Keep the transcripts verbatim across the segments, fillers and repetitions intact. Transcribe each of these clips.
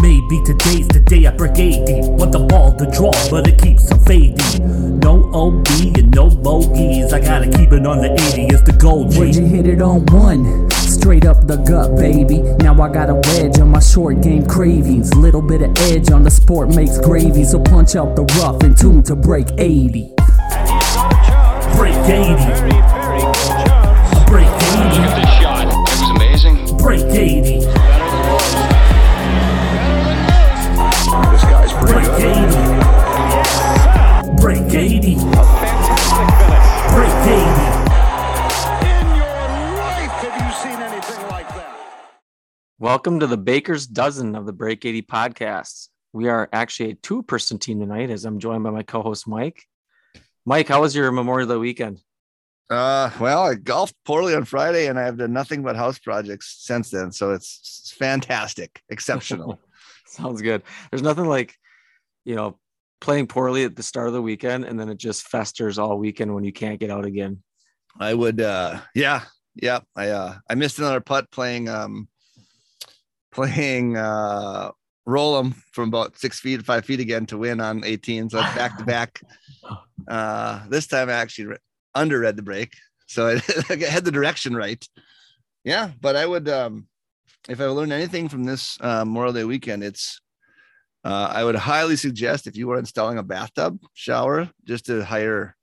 Maybe today's the day I break eighty. Want the ball to draw, but it keeps on fading. No O B and no bogeys. I gotta keep it on the eighty, it's the goal, G. Would you hit it on one? Straight up the gut, baby. Now I got a wedge on my short game cravings. Little bit of edge on the sport makes gravy. So punch out the rough and tune to break eighty. Break eighty. Break eighty. Look at this shot. It was amazing. Break eighty. This guy's pretty good. Break eighty. Break eighty. A fantastic finish. Break eighty. Welcome to the Baker's Dozen of the Break eighty podcast. We are actually a two-person team tonight, as I'm joined by my co-host, Mike. Mike, how was your Memorial weekend? Uh, well, I golfed poorly on Friday, and I have done nothing but house projects since then, so it's, it's fantastic, exceptional. Sounds good. There's nothing like, you know, playing poorly at the start of the weekend, and then it just festers all weekend when you can't get out again. I would, uh, yeah, yeah. I uh, I missed another putt playing... Um, Playing uh, roll 'em from about six feet, five feet again to win on eighteen. So that's back to back. Uh, this time I actually re- underread the break, so I, I had the direction right. Yeah, but I would, um, if I learned anything from this uh, Memorial Day weekend, it's uh, I would highly suggest if you were installing a bathtub shower, just to hire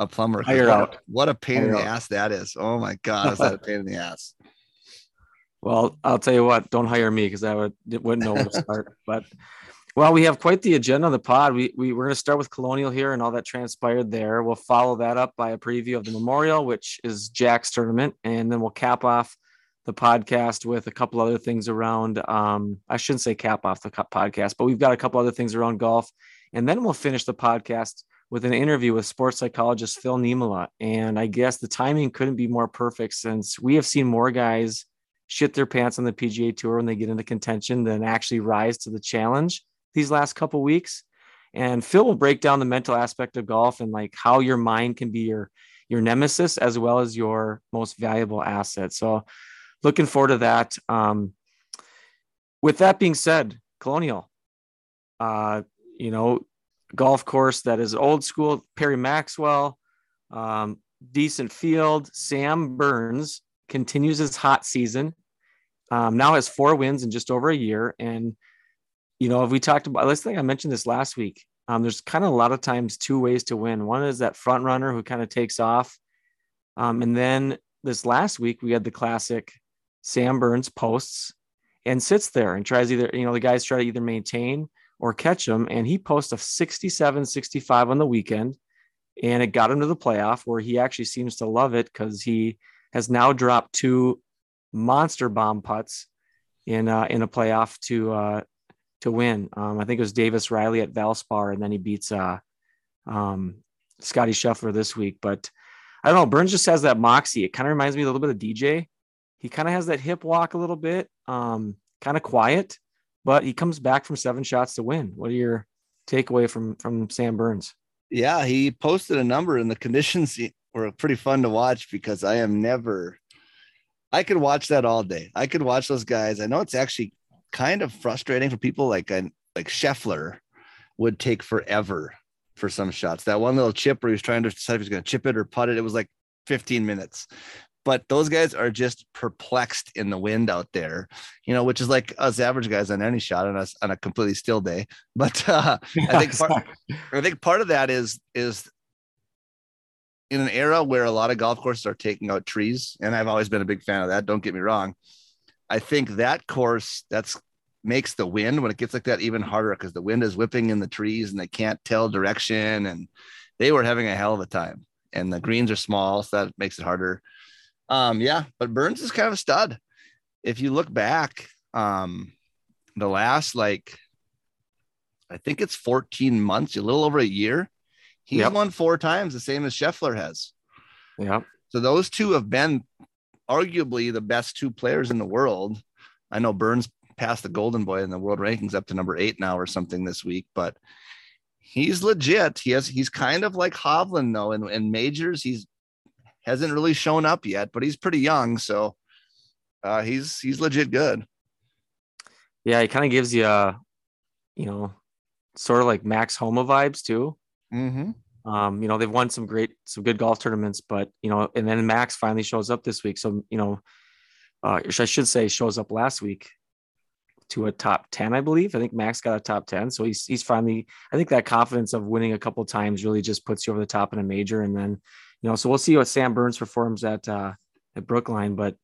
a plumber. Hire out. What a pain hire in the out. ass that is! Oh my God, is that a pain in the ass? Well, I'll tell you what, don't hire me because I would, wouldn't know where to start. But, well, we have quite the agenda of the pod. We, we, we're going to start with Colonial here and all that transpired there. We'll follow that up by a preview of the Memorial, which is Jack's tournament. And then we'll cap off the podcast with a couple other things around. Um, I shouldn't say cap off the podcast, but we've got a couple other things around golf. And then we'll finish the podcast with an interview with sports psychologist Phil Niemela. And I guess the timing couldn't be more perfect since we have seen more guys shit their pants on the P G A Tour when they get into contention than actually rise to the challenge these last couple of weeks. And Phil will break down the mental aspect of golf and like how your mind can be your, your nemesis as well as your most valuable asset. So looking forward to that. Um, with that being said, Colonial, uh, you know, golf course that is old school, Perry Maxwell, um, decent field, Sam Burns continues his hot season. Um, now has four wins in just over a year. And, you know, if we talked about, let's think I mentioned this last week. Um, there's kind of a lot of times two ways to win. One is that front runner who kind of takes off. Um, and then this last week, we had the classic Sam Burns posts and sits there and tries either, you know, the guys try to either maintain or catch him. And he posts a sixty-seven, sixty-five on the weekend. And it got him to the playoff where he actually seems to love it because he has now dropped two monster bomb putts in uh, in a playoff to uh, to win. Um, I think it was Davis Riley at Valspar, and then he beats uh, um, Scottie Scheffler this week. But I don't know. Burns just has that moxie. It kind of reminds me a little bit of D J. He kind of has that hip walk a little bit, um, kind of quiet, but he comes back from seven shots to win. What are your takeaway from from Sam Burns? Yeah, he posted a number in the conditions. He- were pretty fun to watch because I am never, I could watch that all day. I could watch those guys. I know it's actually kind of frustrating for people like, like Scheffler would take forever for some shots. That one little chip where he was trying to decide if he's going to chip it or putt it. It was like fifteen minutes, but those guys are just perplexed in the wind out there, you know, which is like us average guys on any shot on us on a completely still day. But uh, I think, part, I think part of that is, is, in an era where a lot of golf courses are taking out trees, and I've always been a big fan of that, don't get me wrong. I think that course that's makes the wind when it gets like that even harder because the wind is whipping in the trees and they can't tell direction, and they were having a hell of a time. And the greens are small, so that makes it harder. Um, yeah, but Burns is kind of a stud. If you look back, um, the last like I think it's fourteen months, a little over a year. He's yep. won four times, the same as Scheffler has. Yeah. So those two have been arguably the best two players in the world. I know Burns passed the Golden Boy in the world rankings up to number eight now or something this week, but he's legit. He has he's kind of like Hovland though, and in, in majors he's hasn't really shown up yet, but he's pretty young, so uh, he's he's legit good. Yeah, he kind of gives you a, you know, sort of like Max Homa vibes too. Mm-hmm. Um, you know, they've won some great, some good golf tournaments, but, you know, and then Max finally shows up this week. So, you know, uh, I should say shows up last week to a top ten, I believe. I think Max got a top ten. So he's, he's finally, I think that confidence of winning a couple of times really just puts you over the top in a major. And then, you know, so we'll see what Sam Burns performs at, uh, at Brookline, but,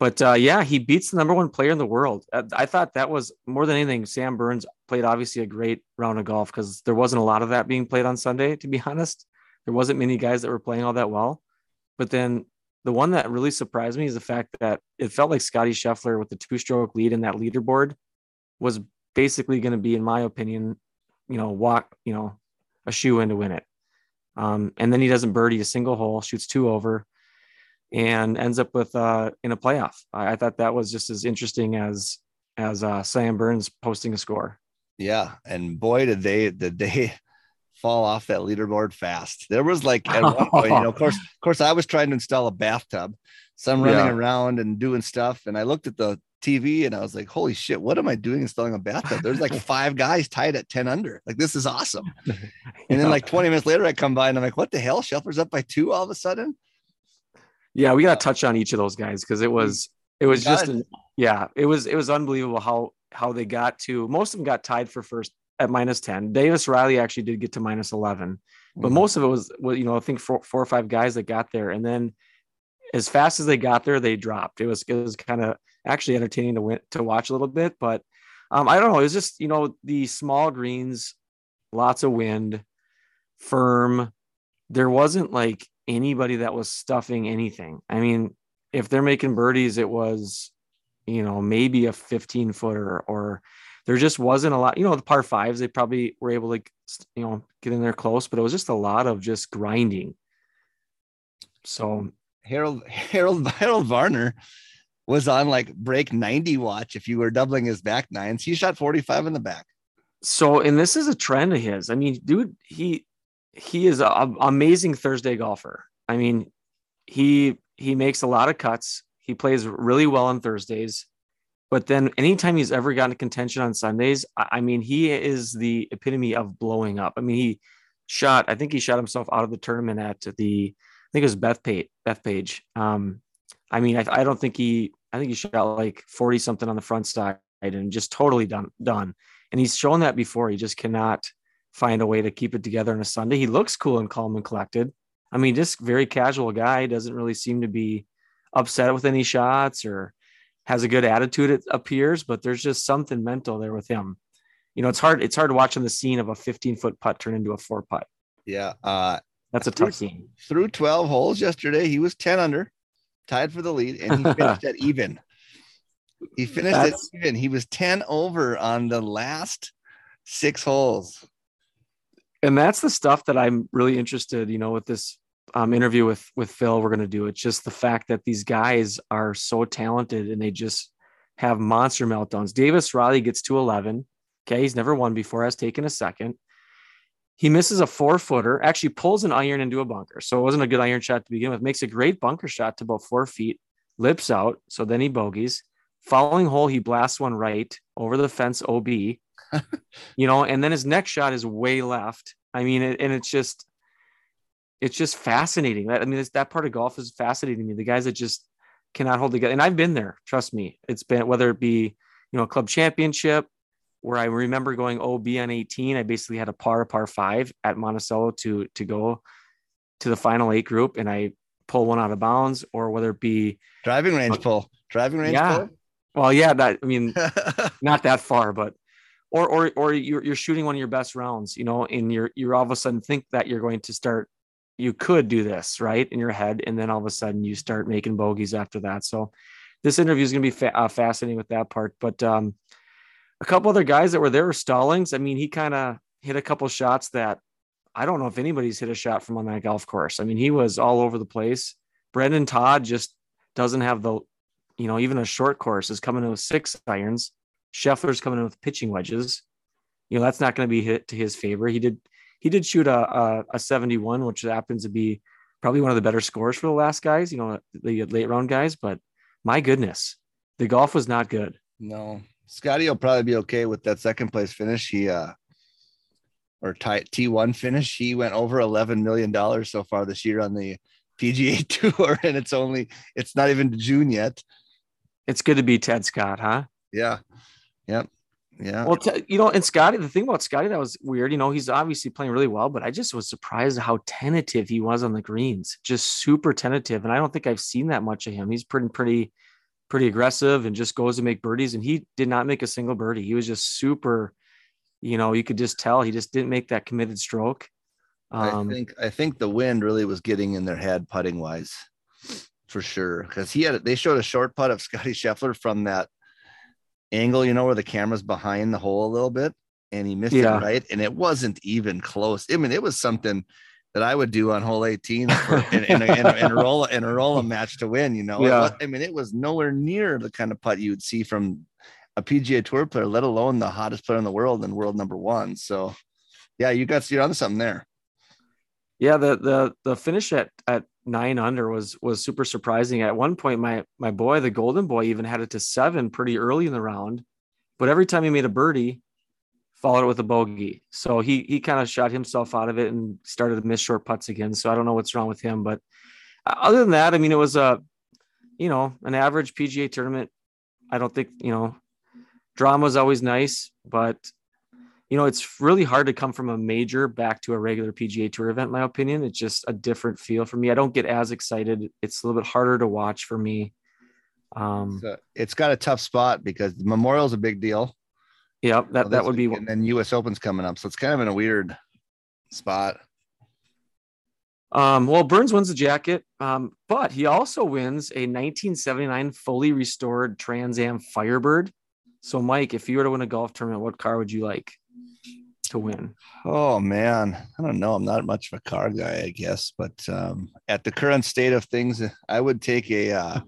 but uh, yeah, he beats the number one player in the world. I, I thought that was more than anything. Sam Burns played obviously a great round of golf because there wasn't a lot of that being played on Sunday, to be honest. There wasn't many guys that were playing all that well. But then the one that really surprised me is the fact that it felt like Scottie Scheffler with the two-stroke lead in that leaderboard was basically going to be, in my opinion, you know, walk, you know, a shoo-in to win it. Um, and then he doesn't birdie a single hole, shoots two over, and ends up with uh, in a playoff. I, I thought that was just as interesting as as uh, Sam Burns posting a score. Yeah, and boy, did they did they fall off that leaderboard fast. There was like at one point, you know, of course, of course, I was trying to install a bathtub, so I'm running yeah. around and doing stuff, and I looked at the T V and I was like, "Holy shit, what am I doing installing a bathtub?" There's like five guys tied at ten under. Like, this is awesome. And yeah. then like twenty minutes later, I come by and I'm like, "What the hell? Scheffler's up by two all of a sudden." Yeah, we got to touch on each of those guys because it was it was just an, yeah, it was it was unbelievable how how they got to. Most of them got tied for first at minus ten. Davis Riley actually did get to minus eleven, but mm-hmm. most of it was, well, you know, I think four, four or five guys that got there, and then as fast as they got there, they dropped. It was it was kind of actually entertaining to win, to watch a little bit, but um, I don't know. It was just, you know, the small greens, lots of wind, firm. There wasn't like anybody that was stuffing anything. I mean, if they're making birdies, it was, you know, maybe a fifteen footer, or there just wasn't a lot, you know, the par fives, they probably were able to, you know, get in there close, but it was just a lot of just grinding. So Harold, Harold, Harold Varner was on like break ninety watch. If you were doubling his back nines, he shot forty-five in the back. So, and this is a trend of his. I mean, dude, he, He is an amazing Thursday golfer. I mean, he he makes a lot of cuts. He plays really well on Thursdays. But then anytime he's ever gotten contention on Sundays, I mean, he is the epitome of blowing up. I mean, he shot, I think he shot himself out of the tournament at the, I think it was Bethpage. Bethpage. Um, I mean, I, I don't think he, I think he shot like forty something on the front side and just totally done. done. And he's shown that before. He just cannot find a way to keep it together on a Sunday. He looks cool and calm and collected. I mean, just very casual guy, doesn't really seem to be upset with any shots or has a good attitude, it appears, but there's just something mental there with him. You know, it's hard, it's hard watching the scene of a fifteen foot putt turn into a four putt. Yeah. Uh, That's a through, tough scene. Through twelve holes yesterday, he was ten under, tied for the lead, and he finished at even. He finished That's... at even. He was ten over on the last six holes. And that's the stuff that I'm really interested, you know, with this um, interview with, with Phil, we're going to do. It's just the fact that these guys are so talented and they just have monster meltdowns. Davis Riley gets two eleven. Okay. He's never won before, has taken a second. He misses a four footer, actually pulls an iron into a bunker. So it wasn't a good iron shot to begin with. Makes a great bunker shot to about four feet, lips out. So then he bogeys. Following hole, he blasts one right over the fence, O B. You know, and then his next shot is way left. I mean, it, and it's just, it's just fascinating. I mean, it's, that part of golf is fascinating to me. The guys that just cannot hold together. And I've been there, trust me. It's been, whether it be, you know, a club championship where I remember going O B on eighteen. I basically had a par, a par five at Monticello to, to go to the final eight group. And I pull one out of bounds, or whether it be driving range uh, pull, driving range. Yeah. Pull? Well, yeah, that, I mean, not that far, but Or, or, or you're, you're shooting one of your best rounds, you know, and you're, you're all of a sudden think that you're going to start, you could do this right in your head. And then all of a sudden you start making bogeys after that. So this interview is going to be fa- uh, fascinating with that part, but um, a couple other guys that were there were Stallings. I mean, he kind of hit a couple shots that I don't know if anybody's hit a shot from on that golf course. I mean, he was all over the place. Brendan Todd just doesn't have the, you know, even a short course is coming in with six irons. Scheffler's coming in with pitching wedges. You know, that's not going to be hit to his favor. He did, he did shoot a, a, a seventy-one, which happens to be probably one of the better scores for the last guys, you know, the late round guys, but my goodness, the golf was not good. No. Scottie will probably be okay with that second place finish. He uh, or T one finish. He went over eleven million dollars so far this year on the P G A Tour, and it's only it's not even June yet. It's good to be Ted Scott, huh? Yeah, yep, yeah. Well, you know, and Scottie, the thing about Scottie that was weird, you know, he's obviously playing really well, but I just was surprised how tentative he was on the greens, just super tentative. And I don't think I've seen that much of him. He's pretty, pretty, pretty aggressive and just goes to make birdies. And he did not make a single birdie. He was just super, you know, you could just tell he just didn't make that committed stroke. Um, I think I think the wind really was getting in their head putting wise. For sure, because he had they showed a short putt of Scottie Scheffler from that angle, you know, where the camera's behind the hole a little bit, and he missed yeah. it right, and it wasn't even close. I mean, it was something that I would do on hole eighteen and in, in, in, in roll in a roll a match to win, you know. Yeah. I mean, it was nowhere near the kind of putt you would see from a P G A Tour player, let alone the hottest player in the world and world number one. So, yeah, you got you're onto something there. Yeah, the the the finish at at nine under was was super surprising. At one point, my my boy, the golden boy, even had it to seven pretty early in the round, but every time he made a birdie, followed it with a bogey. So he he kind of shot himself out of it and started to miss short putts again. So I don't know what's wrong with him, but other than that, I mean, it was a you know an average P G A tournament. I don't think you know drama is always nice, but. You know, it's really hard to come from a major back to a regular P G A Tour event, in my opinion. It's just a different feel for me. I don't get as excited. It's a little bit harder to watch for me. Um, so it's got a tough spot because the Memorial is a big deal. Yeah, that, so that would be. And then U S Open's coming up. So it's kind of in a weird spot. Um, well, Burns wins the jacket, um, but he also wins a nineteen seventy-nine fully restored Trans Am Firebird. So, Mike, if you were to win a golf tournament, what car would you like to win? Oh man, I don't know. I'm not much of a car guy, I guess, but um at the current state of things, I would take a uh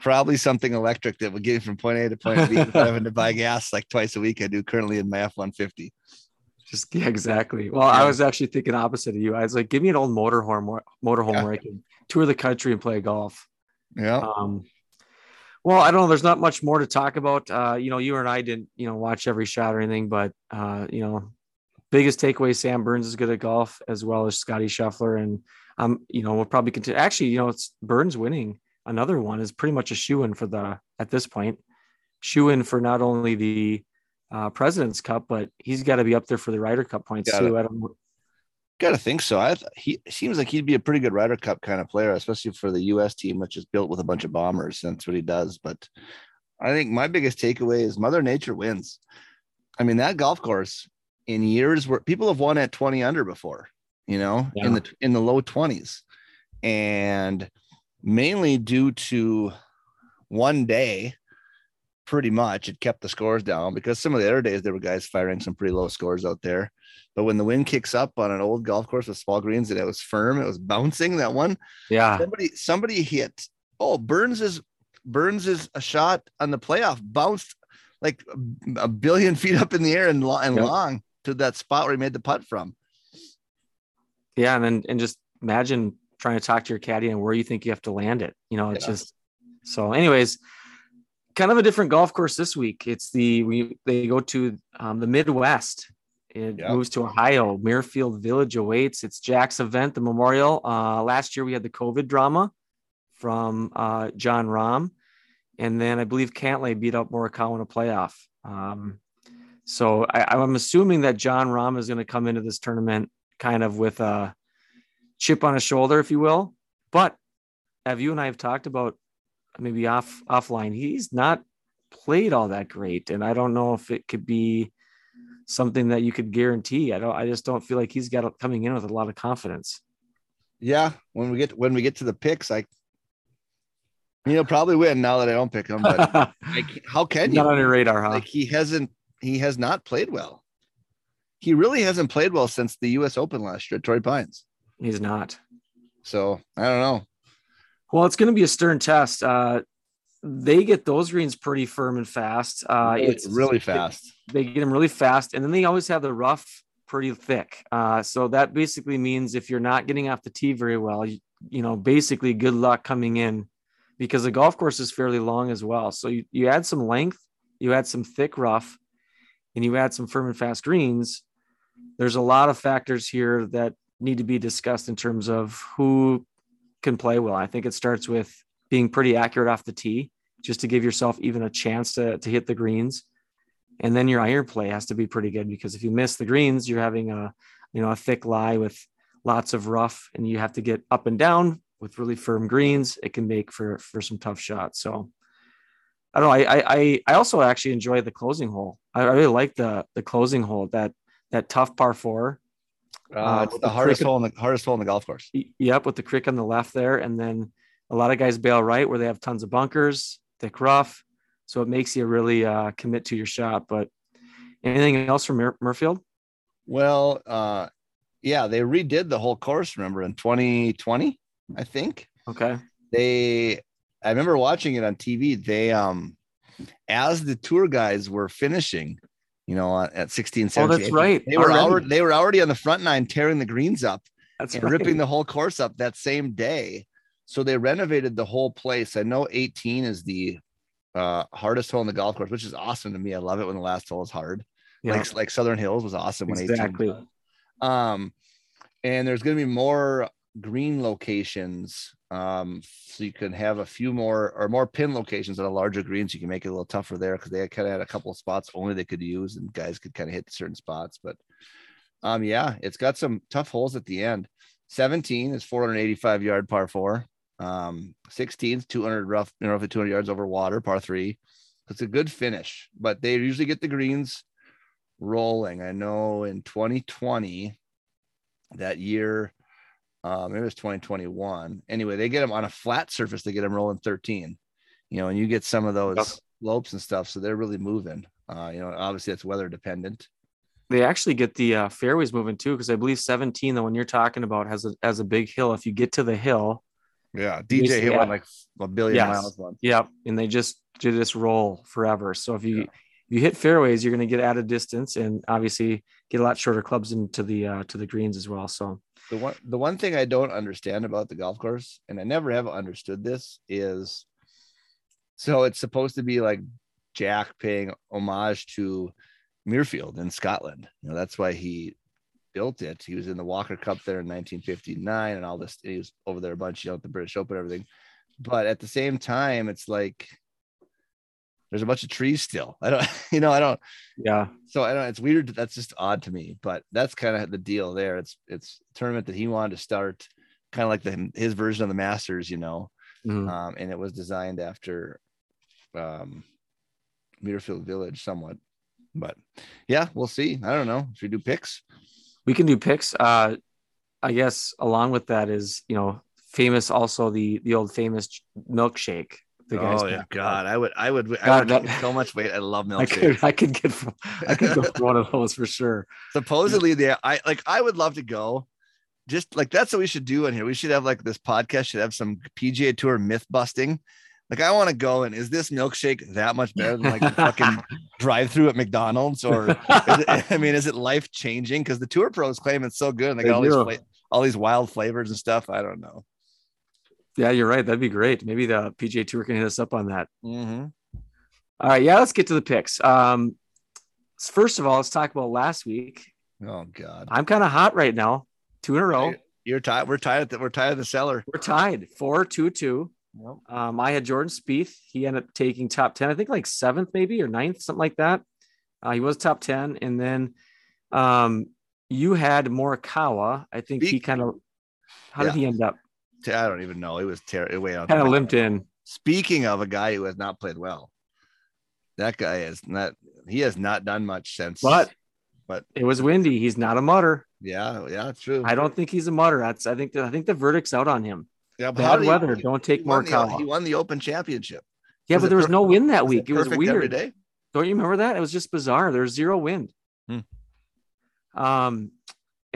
probably something electric that would get me from point A to point B without having to buy gas like twice a week I do currently in my F one fifty. Just yeah, exactly. Well, yeah. I was actually thinking opposite of you. I was like, give me an old motorhome motorhome yeah. where I can tour the country and play golf. Yeah. Um Well, I don't know. There's not much more to talk about. Uh, you know, you and I didn't, you know, watch every shot or anything, but, uh, you know, biggest takeaway, Sam Burns is good at golf as well as Scottie Scheffler. And, um, you know, we'll probably continue. Actually, you know, it's Burns winning another one is pretty much a shoe-in for the, at this point, shoe-in for not only the uh, President's Cup, but he's got to be up there for the Ryder Cup points gotta, too. I don't Got to think so. I He seems like he'd be a pretty good Ryder Cup kind of player, especially for the U S team, which is built with a bunch of bombers. That's what he does. But I think my biggest takeaway is Mother Nature wins. I mean, that golf course in years where people have won at twenty under before, you know, yeah. in the in the low twenties, and mainly due to one day, pretty much it kept the scores down because some of the other days there were guys firing some pretty low scores out there. But when the wind kicks up on an old golf course with small greens and it was firm, it was bouncing that one. Yeah. Somebody, somebody hit. Oh, Burns is Burns is a shot on the playoff bounced like a billion feet up in the air and, and yep. long to that spot where he made the putt from. Yeah. And then, and just imagine trying to talk to your caddy and where you think you have to land it, you know, it's yeah. just, so anyways, kind of a different golf course this week. It's the, we, they go to um, the Midwest. It yep. moves to Ohio. Muirfield Village awaits. It's Jack's event, the Memorial. Uh, last year we had the COVID drama from uh, John Rahm. And then I believe Cantlay beat up Morikawa in a playoff. Um, so I, I'm assuming that John Rahm is going to come into this tournament kind of with a chip on his shoulder, if you will. But as you and I have talked about maybe off offline, he's not played all that great. And I don't know if it could be something that you could guarantee. I don't, I just don't feel like he's got a, coming in with a lot of confidence. Yeah. When we get, when we get to the picks, I, you know, probably win now that I don't pick him, but like, how can you? Not on your radar, huh? Like he hasn't, he has not played well. He really hasn't played well since the U S Open last year at Torrey Pines. He's not. So I don't know. Well, it's going to be a stern test. Uh, They get those greens pretty firm and fast. Uh, it's really fast. They, they get them really fast. And then they always have the rough pretty thick. Uh, so that basically means if you're not getting off the tee very well, you, you know, basically good luck coming in because the golf course is fairly long as well. So you, you add some length you add some thick rough, and you add some firm and fast greens, there's a lot of factors here that need to be discussed in terms of who can play well. I think it starts with being pretty accurate off the tee, just to give yourself even a chance to, to hit the greens. And then your iron play has to be pretty good, because if you miss the greens, you're having a, you know, a thick lie with lots of rough, and you have to get up and down with really firm greens. It can make for, for some tough shots. So I don't know. I, I, I also actually enjoy the closing hole. I really like the, the closing hole, that, that tough par four. Uh, uh, it's the, the hardest hole in the hardest hole in the golf course. Yep. With the creek on the left there. And then a lot of guys bail right where they have tons of bunkers, thick rough. So it makes you really uh, commit to your shot. But anything else from Muir- Muirfield? Well, uh, yeah, they redid the whole course, remember, in twenty twenty, I think. Okay. They, I remember watching it on T V. They, um, as the tour guys were finishing, you know, at sixteen, seventeen, oh, that's right. They were already. already they were already on the front nine tearing the greens up that's and right. ripping the whole course up that same day. So they renovated the whole place. I know eighteen is the uh, hardest hole in the golf course, which is awesome to me. I love it when the last hole is hard. Yeah. Like like Southern Hills was awesome when exactly. eighteen. Um, and there's going to be more green locations, um, so you can have a few more or more pin locations that are larger greens. You can make it a little tougher there, because they kind of had a couple of spots only they could use, and guys could kind of hit certain spots. But um, yeah, it's got some tough holes at the end. seventeen is four eighty-five yard par four. Um, sixteen is two hundred rough, you know, roughly two hundred yards over water, par three. It's a good finish, but they usually get the greens rolling. I know in twenty twenty, that year. Uh, maybe it's twenty twenty-one. Anyway, they get them on a flat surface. They get them rolling thirteen, you know, and you get some of those yep. slopes and stuff. So they're really moving. Uh, you know, obviously that's weather dependent. They actually get the uh, fairways moving too, because I believe seventeen, the one you're talking about, has a has a big hill. If you get to the hill, yeah, D J hit one like a billion yes. miles once. Yep, and they just do this roll forever. So if you yeah. you hit fairways, you're going to get added distance, and obviously get a lot shorter clubs into the uh, to the greens as well. So. The one, the one thing I don't understand about the golf course, and I never have understood this, is so it's supposed to be like Jack paying homage to Muirfield in Scotland. You know, that's why he built it. He was in the Walker Cup there in nineteen fifty-nine and all this. He was over there a bunch, you know, at the British Open and everything. But at the same time, it's like there's a bunch of trees still. I don't, you know, I don't. Yeah. So I don't, it's weird. That's just odd to me, but that's kind of the deal there. It's, it's a tournament that he wanted to start, kind of like the, his version of the Masters, you know, mm-hmm. um, and it was designed after um, Muirfield Village somewhat, but yeah, we'll see. I don't know. Should we do picks? We can do picks. Uh, I guess along with that is, you know, famous, also the, the old famous milkshake. The guys oh yeah, God! Out. I would, I would, God, I would that, get so much weight. I love milkshake. I, I could get, from, I could go for one of those for sure. Supposedly, yeah. the I like, I would love to go. Just like that's what we should do in here. We should have like this podcast should have some P G A Tour myth busting. Like I want to go, and is this milkshake that much better than like the fucking drive-through at McDonald's? Or is it, I mean, is it life-changing? Because the tour pros claim it's so good, and they got all these fla- all these wild flavors and stuff. I don't know. Yeah, you're right. That'd be great. Maybe the P G A Tour can hit us up on that. Mm-hmm. All right. Yeah, let's get to the picks. Um, first of all, let's talk about last week. Oh God, I'm kind of hot right now. Two in a row. You're tied. We're tied. We're tied at the cellar. We're tied four, two, two. Yep. Um, I had Jordan Spieth. He ended up taking top ten. I think like seventh, maybe or ninth, something like that. Uh, he was top ten, and then um, you had Morikawa. I think Be- he kind of. How yeah. did he end up? I don't even know. It was terrible. Way out. Kind of limped in. Speaking of a guy who has not played well, that guy is not. He has not done much since. But, but it was windy. He's not a mutter. Yeah, yeah, it's true. I don't think he's a mutter. That's. I think. The, I think the verdict's out on him. Yeah, but bad weather. He, don't take Morikawa. He won the Open Championship. Yeah, was but there was per- no win that week. It, it was weird. Every day? Don't you remember that? It was just bizarre. There was zero wind. Hmm. Um.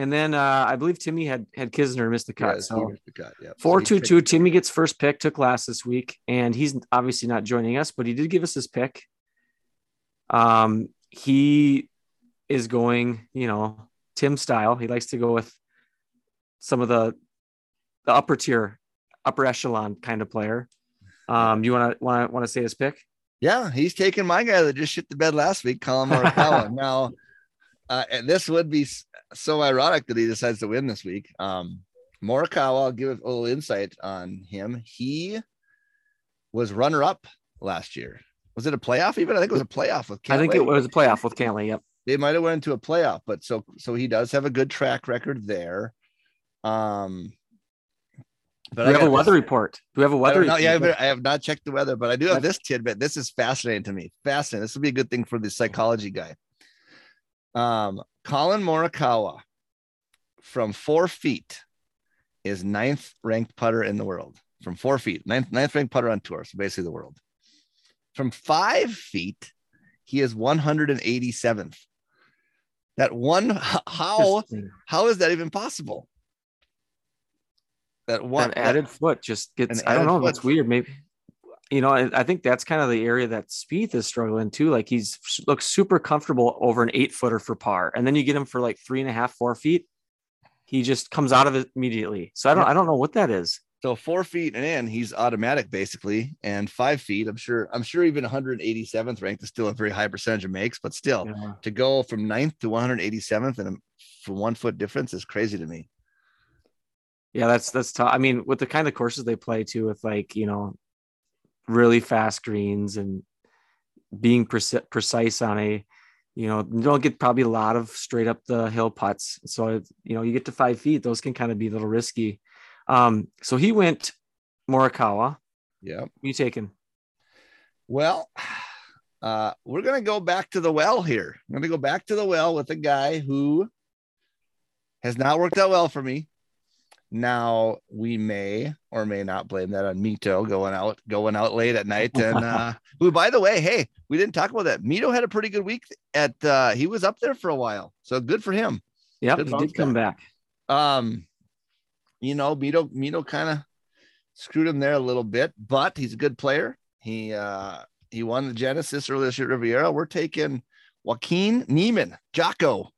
And then uh, I believe Timmy had had Kisner missed the cut. Yeah, so missed the cut. Yeah. Four so two two. Timmy gets first pick. Took last this week, and he's obviously not joining us, but he did give us his pick. Um, he is going, you know, Tim style. He likes to go with some of the the upper tier, upper echelon kind of player. Um, you want to want to want to say his pick? yeah, he's taking my guy that just shit the bed last week, Colin Morikawa. Now, uh, and this would be so ironic that he decides to win this week. Um, Morikawa, I'll give a little insight on him. He was runner-up last year. Was it a playoff even? I think it was a playoff with Cantlay. I think it was a playoff with Cantlay, yep. They might have went into a playoff, but so so he does have a good track record there. Um, but do we I have a weather this, report? Do we have a weather report? Yeah, I have not checked the weather, but I do have this tidbit. This is fascinating to me. Fascinating. This would be a good thing for the psychology guy. Um, Colin Morikawa from four feet is ninth ranked putter in the world. From four feet, ninth, ninth ranked putter on tour, so basically the world. From five feet, he is one hundred eighty-seventh. That one, how how is that even possible? That one that added that, foot just gets, I don't know, foot. That's weird. Maybe, you know, I, I think that's kind of the area that Spieth is struggling too. Like he's looks super comfortable over an eight footer for par. And then you get him for like three and a half, four feet. He just comes out of it immediately. So I don't, yeah. I don't know what that is. So four feet and in, he's automatic basically, and five feet. I'm sure. I'm sure even one hundred eighty-seventh ranked is still a very high percentage of makes, but still yeah. to go from ninth to one hundred eighty-seventh and for one foot difference is crazy to me. Yeah, that's that's tough. I mean, with the kind of courses they play too, with like you know, really fast greens and being pre- precise on a, you know, you don't get probably a lot of straight up the hill putts. So you know, you get to five feet, those can kind of be a little risky. Um, so he went Morikawa. Yeah. You taking? Well, uh, we're going to go back to the well here. I'm going to go back to the well with a guy who has not worked out well for me. Now we may or may not blame that on Mito going out, going out late at night. And, uh, who, by the way, hey, we didn't talk about that. Mito had a pretty good week at, uh, he was up there for a while. So good for him. Yeah. He did come back. Um, You know, Mito, Mito kind of screwed him there a little bit, but he's a good player. He uh, he won the Genesis earlier this year at Riviera. We're taking Joaquin Niemann, Jocko,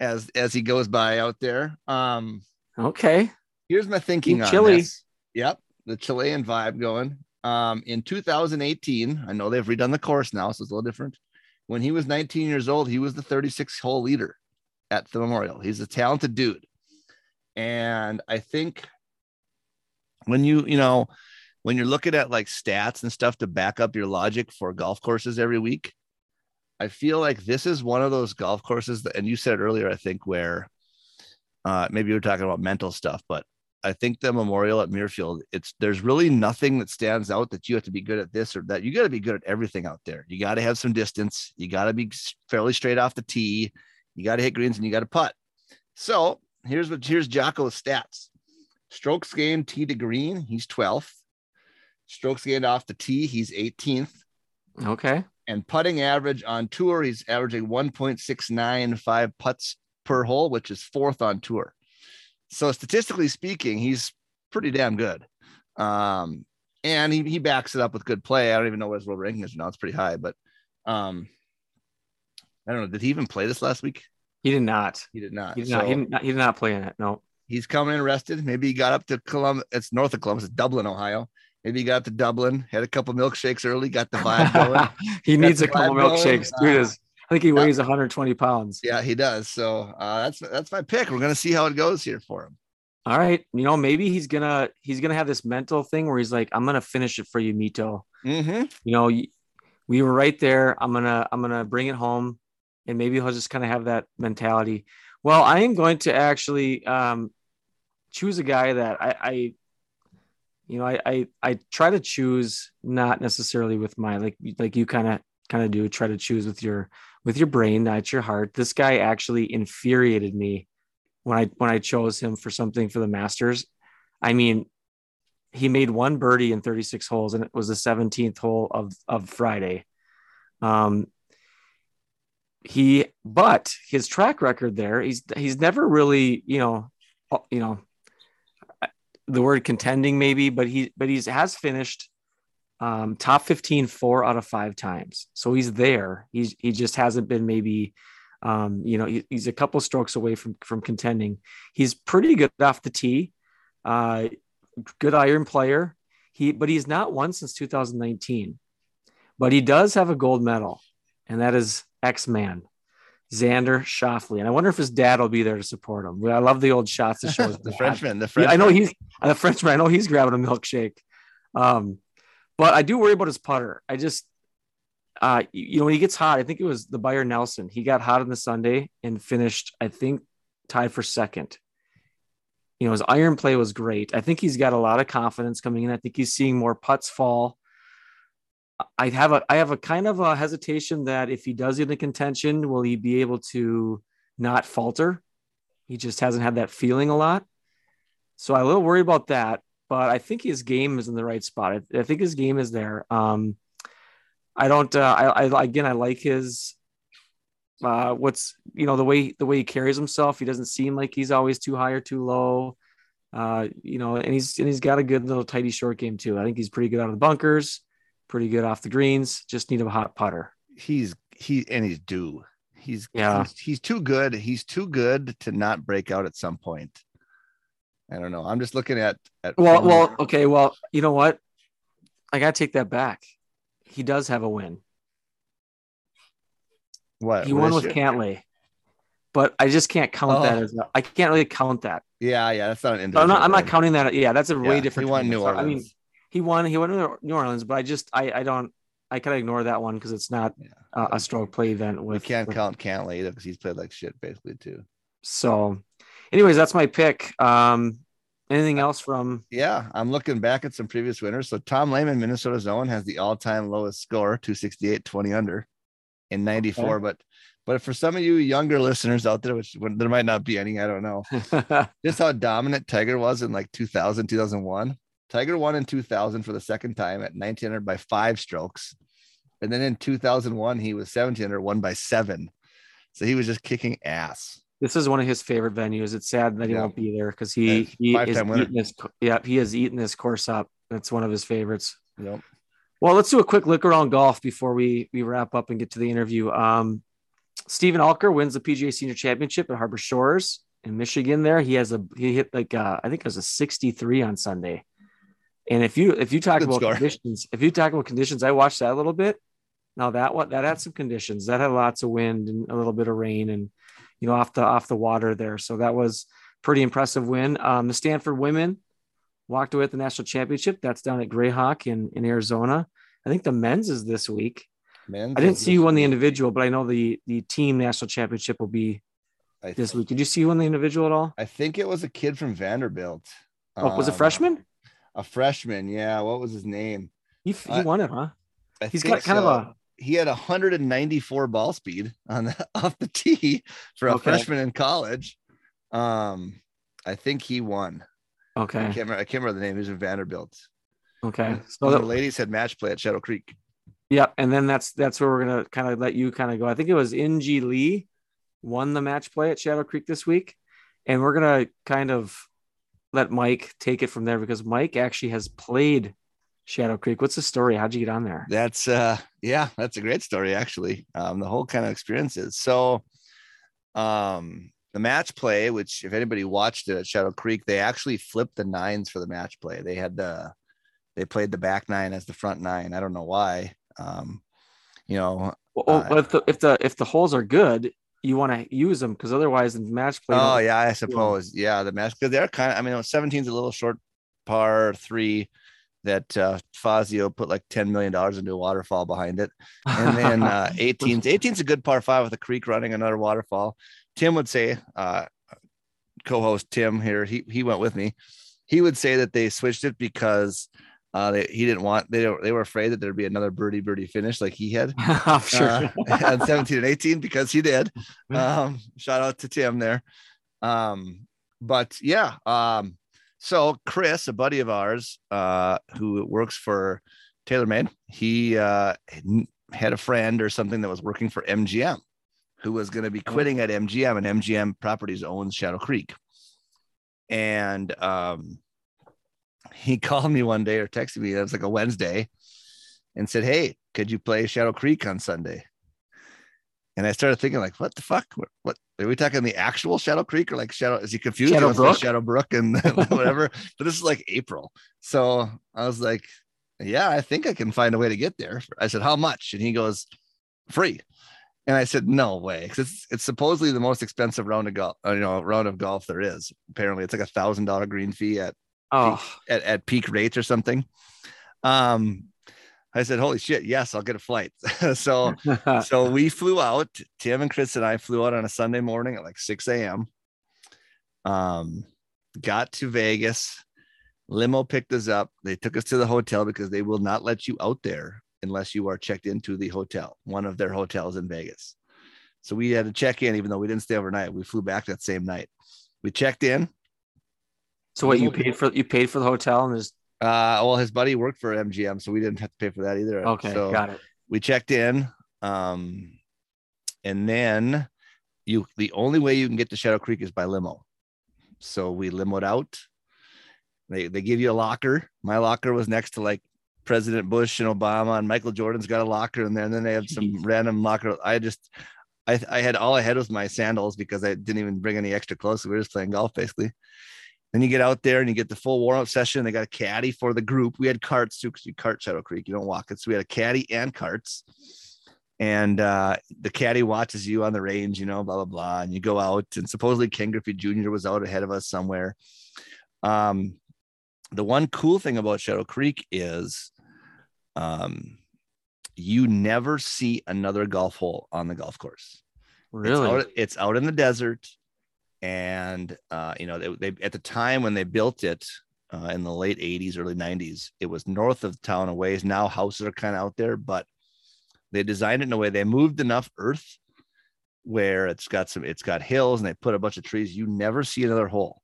as as he goes by out there. Um, okay. Here's my thinking in on Chile. This. Yep, the Chilean vibe going. Um, in two thousand eighteen, I know they've redone the course now, so it's a little different. When he was nineteen years old, he was the thirty-six hole leader at the Memorial. He's a talented dude. And I think when you, you know, when you're looking at like stats and stuff to back up your logic for golf courses every week, I feel like this is one of those golf courses that, and you said earlier, I think where uh, maybe you were talking about mental stuff, but I think the Memorial at Muirfield, it's, there's really nothing that stands out that you have to be good at this or that. You got to be good at everything out there. You got to have some distance. You got to be fairly straight off the tee. You got to hit greens and you got to putt. So Here's what here's Jocko's stats. Strokes gained tee to green, he's twelfth. Strokes gained off the tee, he's eighteenth. Okay. And putting average on tour, he's averaging one point six nine five putts per hole, which is fourth on tour. So statistically speaking, he's pretty damn good. Um, and he, he backs it up with good play. I don't even know what his world ranking is now. It's pretty high, but um, I don't know. Did he even play this last week? He did not. He did not. He did, so not. he did not. He did not play in it. No. He's coming in rested. Maybe he got up to Columbus. It's north of Columbus. It's Dublin, Ohio. Maybe he got up to Dublin, had a couple milkshakes early, got the vibe going. he got needs a couple milkshakes. Dude is, I think he weighs yeah. one hundred twenty pounds. Yeah, he does. So uh, that's that's my pick. We're gonna see how it goes here for him. All right. You know, maybe he's gonna he's gonna have this mental thing where he's like, I'm gonna finish it for you, Mito. Mm-hmm. You know, we were right there. I'm gonna I'm gonna bring it home. And maybe he'll just kind of have that mentality. Well, I am going to actually um, choose a guy that I, I you know, I, I I try to choose not necessarily with my like like you kind of kind of do try to choose with your with your brain, not your heart. This guy actually infuriated me when I when I chose him for something for the Masters. I mean, he made one birdie in thirty-six holes, and it was the seventeenth hole of of Friday. Um. He, but his track record there, he's, he's never really, you know, you know, the word contending maybe, but he, but he's has finished um, top fifteen, four out of five times. So he's there. He's, he just hasn't been maybe, um, you know, he, he's a couple strokes away from, from contending. He's pretty good off the tee, uh, good iron player. He, but he's not won since two thousand nineteen. But he does have a gold medal, and that is X-Man, Xander Schauffele. And I wonder if his dad will be there to support him. I love the old shots to show the Frenchman. The Frenchman. Yeah, I know he's the Frenchman. I know he's grabbing a milkshake. Um, but I do worry about his putter. I just, uh, you know, when he gets hot, I think it was the Bayer Nelson. He got hot on the Sunday and finished, I think, tied for second. You know, his iron play was great. I think he's got a lot of confidence coming in. I think he's seeing more putts fall. I have a, I have a kind of a hesitation that if he does get into contention, will he be able to not falter? He just hasn't had that feeling a lot. So I'm a little worried about that, but I think his game is in the right spot. I, I think his game is there. Um, I don't, uh, I, I, again, I like his, uh, what's, you know, the way, the way he carries himself. He doesn't seem like he's always too high or too low. Uh, you know, and he's, and he's got a good little tidy short game too. I think he's pretty good out of the bunkers. Pretty good off the greens. Just need a hot putter. He's he and he's due. He's yeah. He's, he's too good. He's too good to not break out at some point. I don't know. I'm just looking at. at well, well, okay. Well, you know what? I gotta take that back. He does have a win. What he what won with it? Cantlay, but I just can't count oh. that as. A, I can't really count that. Yeah, yeah, that's not an individual. I'm not. I'm not counting that. Yeah, that's a yeah, way different. He won New Orleans. I mean, He won. He won to New Orleans, but I just I I don't I kind of ignore that one because it's not yeah. uh, a stroke play event. With you can't with, count Cantlay either because he's played like shit basically too. So, anyways, that's my pick. Um, anything else from? Yeah, I'm looking back at some previous winners. So Tom Lehman, Minnesota's own, has the all-time lowest score, two sixty-eight, twenty under, in ninety-four. Okay. But but for some of you younger listeners out there, which there might not be any, I don't know, just how dominant Tiger was in like two thousand, two thousand one. Tiger won in two thousand for the second time at nineteen hundred by five strokes. And then in two thousand one, he was seventeen hundred, won by seven. So he was just kicking ass. This is one of his favorite venues. It's sad that he yeah. won't be there because he, he, is eating this, yeah, he has eaten this course up. That's one of his favorites. Yep. Well, let's do a quick look around golf before we, we wrap up and get to the interview. Um, Stephen Alker wins the P G A Senior Championship at Harbor Shores in Michigan there. He has a he hit like, a, I think it was a sixty-three on Sunday. And if you if you talk Good about score. conditions, if you talk about conditions, I watched that a little bit. Now that what that had some conditions. That had lots of wind and a little bit of rain, and you know off the off the water there. So that was pretty impressive win. Um, the Stanford women walked away at the national championship. That's down at Greyhawk in, in Arizona. I think the men's is this week. Men's I didn't see who won the individual, but I know the the team national championship will be I this think, week. Did you see who won the individual at all? I think it was a kid from Vanderbilt. Oh, was it um, freshman? A freshman, yeah. What was his name? He, he uh, won it, huh? I He's got kind so. of a. He had one hundred ninety-four ball speed on the, off the tee for a okay. freshman in college. Um, I think he won. Okay, I can't remember, I can't remember the name. He's in Vanderbilt. Okay, so the that, ladies had match play at Shadow Creek. Yeah, and then that's that's where we're gonna kind of let you kind of go. I think it was Inji Lee won the match play at Shadow Creek this week, and we're gonna kind of. Let Mike take it from there because Mike actually has played Shadow Creek. What's the story? How'd you get on there? That's uh yeah, that's a great story actually. Um, the whole kind of experience is so um the match play, which if anybody watched it at Shadow Creek, they actually flipped the nines for the match play. They had the they played the back nine as the front nine. I don't know why. Um, you know, well, uh, but if the if the if the holes are good. You want to use them because otherwise in match play. Oh yeah, I suppose. Yeah. The match, because they're kind of, I mean, seventeen is a little short par three that uh, Fazio put like ten million dollars into a waterfall behind it. And then uh, eighteen's, eighteen's a good par five with a creek running another waterfall. Tim would say, uh, co-host Tim here, he, he went with me. He would say that they switched it because Uh, they, he didn't want, they they were afraid that there'd be another birdie birdie finish like he had I'm sure. uh, on seventeen and eighteen because he did. Um, shout out to Tim there. Um, but yeah. Um, so Chris, a buddy of ours uh, who works for TaylorMade, he uh, had a friend or something that was working for M G M who was going to be quitting at M G M, and M G M Properties owns Shadow Creek. And, um, he called me one day or texted me. It was like a Wednesday and said, "Hey, could you play Shadow Creek on Sunday?" And I started thinking like, what the fuck? What, what are we talking the actual Shadow Creek or like Shadow? Is he confused? Shadow Brook, Shadow Brook and whatever, but this is like April. So I was like, yeah, I think I can find a way to get there. I said, how much? And he goes, free. And I said, no way. Cause it's, it's supposedly the most expensive round of golf, you know, round of golf there is. Apparently it's like a thousand dollar green fee at, oh. peak, at, at peak rates or something. Um, I said, holy shit. Yes. I'll get a flight. so, so we flew out, Tim and Chris and I flew out on a Sunday morning at like six a.m. Um, got to Vegas. Limo picked us up. They took us to the hotel because they will not let you out there unless you are checked into the hotel, one of their hotels in Vegas. So we had to check in, even though we didn't stay overnight. We flew back that same night. We checked in. So what, you paid for, you paid for the hotel and there's, uh, well, his buddy worked for M G M, so we didn't have to pay for that either. Okay. So got it. We checked in. Um, and then you, the only way you can get to Shadow Creek is by limo. So we limoed out. They they give you a locker. My locker was next to like President Bush and Obama, and Michael Jordan's got a locker in there. And then they have Jeez. some random locker. I just, I I had all I had was my sandals because I didn't even bring any extra clothes. So we were just playing golf basically. Then you get out there and you get the full warm-up session. They got a caddy for the group. We had carts too, because you cart Shadow Creek. You don't walk it. So we had a caddy and carts. And uh, the caddy watches you on the range, you know, blah, blah, blah. And you go out. And supposedly Ken Griffey Junior was out ahead of us somewhere. Um, The one cool thing about Shadow Creek is um, you never see another golf hole on the golf course. Really? It's out, it's out in the desert. And, uh, you know, they, they at the time when they built it uh, in the late eighties, early nineties, it was north of town a ways. Now houses are kind of out there, but they designed it in a way. They moved enough earth where it's got some, it's got hills and they put a bunch of trees. You never see another hole.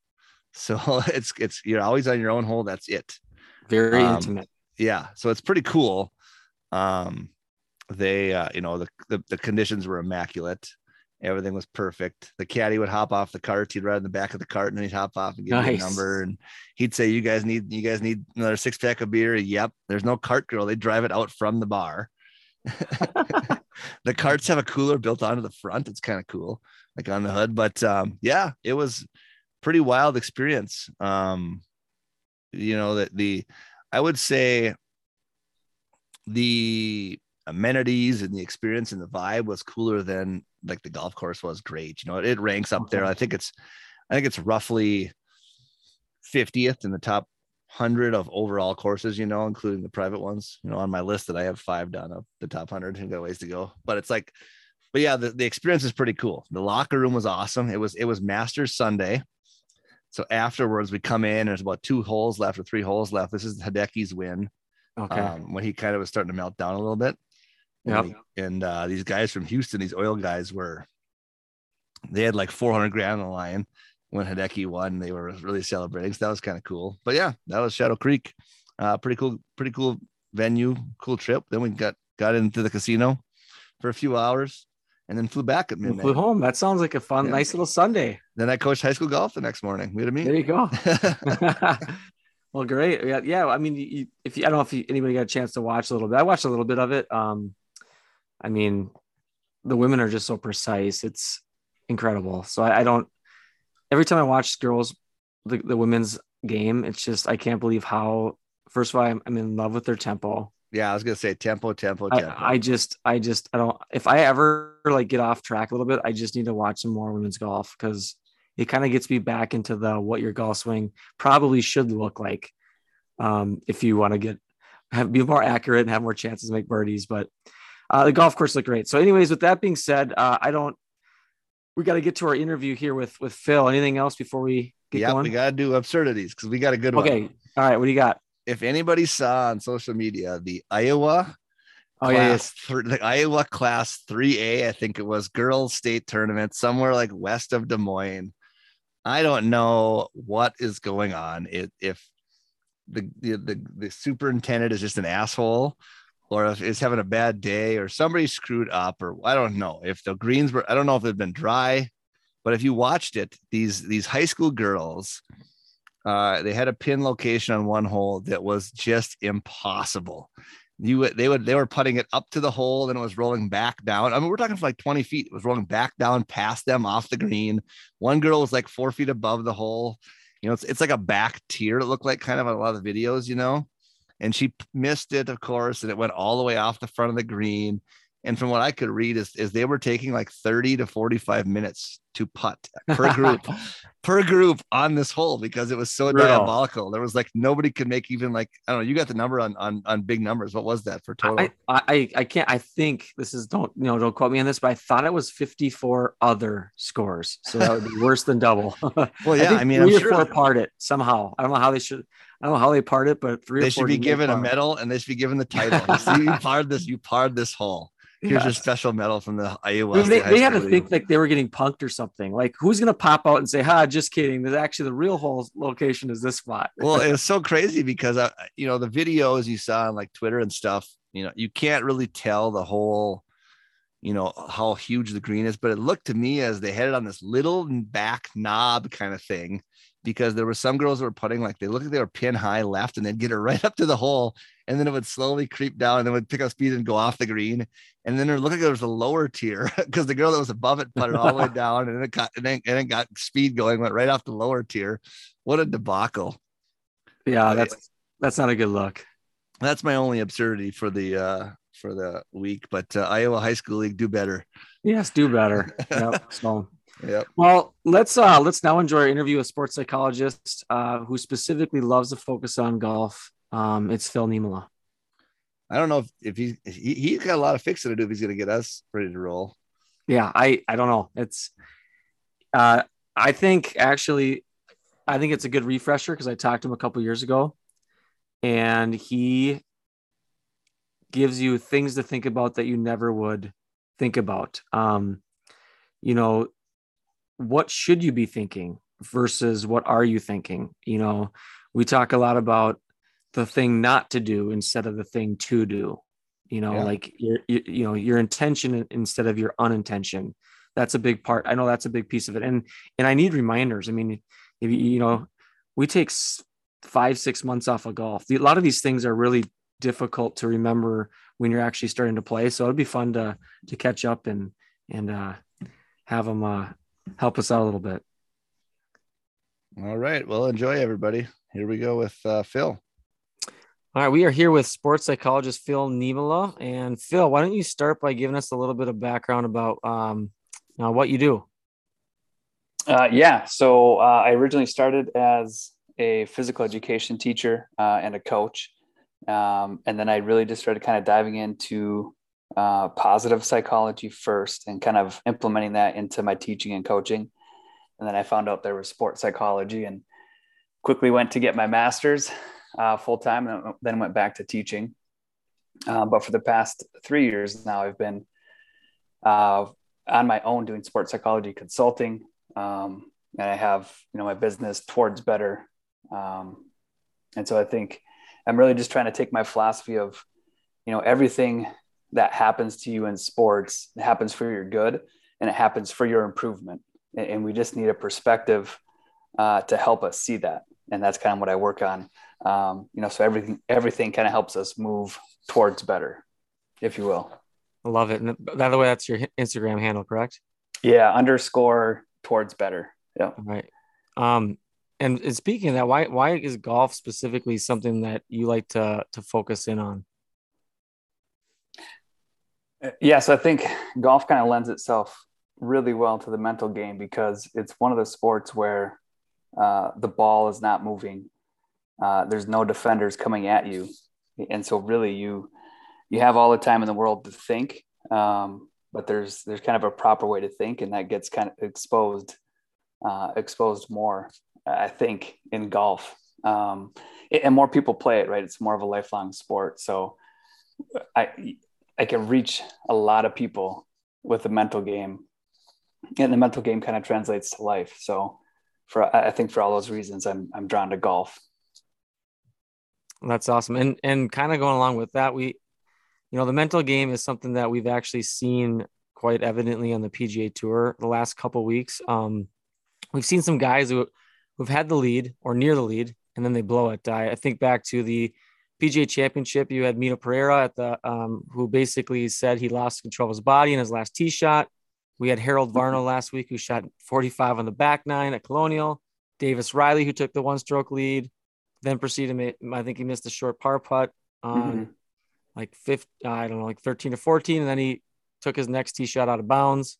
So it's, it's, you're always on your own hole. That's it. Very um, intimate. Yeah. So it's pretty cool. Um, they, uh, you know, the, the, the conditions were immaculate. Everything was perfect. The caddy would hop off the cart. He'd ride in the back of the cart and then he'd hop off and give nice. you a number. And he'd say, you guys need, you guys need another six pack of beer. Yep. There's no cart girl. They drive it out from the bar. The carts have a cooler built onto the front. It's kind of cool. Like on the hood, but um, yeah, it was pretty wild experience. Um, you know, that the, I would say the amenities and the experience and the vibe was cooler than like the golf course was great. You know, it, it ranks up there. I think it's, I think it's roughly fiftieth in the top one hundred of overall courses, you know, including the private ones, you know, on my list that I have five down of the top one hundred and got ways to go, but it's like, but yeah, the, the experience is pretty cool. The locker room was awesome. It was, it was Masters Sunday. So afterwards we come in and there's about two holes left or three holes left. This is Hideki's win. Okay. Um, when he kind of was starting to melt down a little bit. Yeah. And, and uh, these guys from Houston, these oil guys were, they had like four hundred grand on the line when Hideki won. They were really celebrating. So that was kind of cool, but yeah, that was Shadow Creek. Uh, pretty cool, pretty cool venue, cool trip. Then we got, got into the casino for a few hours. And then flew back at midnight. Flew home. That sounds like a fun, yeah. nice little Sunday. Then I coached high school golf the next morning. We had a meeting. There you go. Well, great. Yeah, yeah. I mean, you, if you, I don't know if you, anybody got a chance to watch a little bit. I watched a little bit of it. Um, I mean, the women are just so precise. It's incredible. So I, I don't. Every time I watch girls, the, the women's game, it's just I can't believe how. First of all, I'm, I'm in love with their tempo. Yeah, I was gonna say tempo, tempo, tempo. I, I just, I just, I don't. If I ever like get off track a little bit, I just need to watch some more women's golf because it kind of gets me back into the what your golf swing probably should look like um, if you want to get have be more accurate and have more chances to make birdies. But uh, the golf course looked great. So, anyways, with that being said, uh, I don't. We got to get to our interview here with with Phil. Anything else before we get yeah, going? Yeah, we gotta do absurdities because we got a good okay. one. Okay, all right. What do you got? If anybody saw on social media, the Iowa, oh, class, yeah. th- the Iowa class three A, I think it was girls state tournament somewhere like west of Des Moines. I don't know what is going on. It, if the, the, the, the superintendent is just an asshole or if it's having a bad day or somebody screwed up, or I don't know if the greens were, I don't know if they've been dry, but if you watched it, these, these high school girls, Uh, they had a pin location on one hole that was just impossible. You they would they were putting it up to the hole, then it was rolling back down. I mean, we're talking for like twenty feet. It was rolling back down past them off the green. One girl was like four feet above the hole. You know, it's it's like a back tier. It looked like kind of on a lot of the videos, you know. and she missed it, of course, and it went all the way off the front of the green. And from what I could read is, is they were taking like thirty to forty-five minutes to putt per group, per group on this hole because it was so Real. diabolical. There was like, nobody could make even like, I don't know, you got the number on, on, on big numbers. What was that for total? I, I, I can't, I think this is, don't, you know, don't quote me on this, but I thought it was fifty-four other scores. So that would be worse than double. Well, yeah, I, I mean, I'm sure four part it somehow. I don't know how they should, I don't know how they part it, but three they or four should be given a medal and they should be given the title. So you parred this, you parred this hole. Here's yes. a special medal from the Iowa. I mean, they, they had to think like they were getting punked or something. Like, who's going to pop out and say, ha, just kidding. There's actually the real hole location is this spot. Well, it's so crazy because, I, you know, the videos you saw on like Twitter and stuff, you know, you can't really tell the whole, you know, how huge the green is. But it looked to me as they headed on this little back knob kind of thing, because there were some girls that were putting like they looked like they were pin high left and they'd get it right up to the hole. And then it would slowly creep down and then would pick up speed and go off the green. And then it looked like there was a lower tier because the girl that was above it put it all the way down and then it got and then, and it got speed going, went right off the lower tier. What a debacle. Yeah, that's that's not a good look. That's my only absurdity for the uh, for the week. But uh, Iowa High School League, do better. Yes, do better. Yep. So. Yep. Well, let's uh, let's now enjoy our interview with sports psychologist uh, who specifically loves to focus on golf. Um, it's Phil Niemela. I don't know if, if he, he, he's got a lot of fixing to do if he's going to get us ready to roll. Yeah. I, I don't know. It's, uh, I think actually, I think it's a good refresher because I talked to him a couple years ago and he gives you things to think about that you never would think about. Um, you know, what should you be thinking versus what are you thinking? You know, we talk a lot about the thing not to do instead of the thing to do, you know, yeah. like, your, your, you know, your intention instead of your unintention. That's a big part. I know that's a big piece of it. And, and I need reminders. I mean, if you, you know, we take five, six months off of golf. The, a lot of these things are really difficult to remember when you're actually starting to play. So it'd be fun to, to catch up and, and uh, have them uh, help us out a little bit. All right. Well, enjoy everybody. Here we go with uh, Phil. All right, we are here with sports psychologist Phil Niemela. And Phil, why don't you start by giving us a little bit of background about um, uh, what you do? Uh, yeah, so uh, I originally started as a physical education teacher uh, and a coach. Um, and then I really just started kind of diving into uh, positive psychology first and kind of implementing that into my teaching and coaching. And then I found out there was sports psychology and quickly went to get my master's. Uh, full-time and then went back to teaching. Uh, but for the past three years now, I've been uh, on my own doing sports psychology consulting. Um, and I have, you know, my business Towards Better. Um, and so I think I'm really just trying to take my philosophy of, you know, everything that happens to you in sports happens for your good and it happens for your improvement. And, and we just need a perspective uh, to help us see that. And that's kind of what I work on. Um, you know, so everything, everything kind of helps us move towards better, if you will. I love it. And by the way, that's your Instagram handle, correct? Yeah. Underscore Towards Better. Yeah. All right. Um, and, and speaking of that, why, why is golf specifically something that you like to, to focus in on? Yeah. So I think golf kind of lends itself really well to the mental game because it's one of the sports where, uh, the ball is not moving. Uh, there's no defenders coming at you. And so really you, you have all the time in the world to think, um, but there's, there's kind of a proper way to think and that gets kind of exposed, uh, exposed more, I think, in golf. Um, and more people play it, right? It's more of a lifelong sport. So I, I can reach a lot of people with the mental game and the mental game kind of translates to life. So for, I think for all those reasons, I'm, I'm drawn to golf. That's awesome. And, and kind of going along with that, we, you know, the mental game is something that we've actually seen quite evidently on the P G A Tour the last couple of weeks. Um, we've seen some guys who who've had the lead or near the lead, and then they blow it. I, I think back to the P G A Championship, you had Mito Pereira at the, um, who basically said he lost control of his body in his last tee shot. We had Harold Varner last week, who shot forty-five on the back nine at Colonial. Davis Riley, who took the one stroke lead. then proceeded to make, I think he missed a short par putt on mm-hmm. like fifth, I don't know, like thirteen or fourteen. And then he took his next tee shot out of bounds.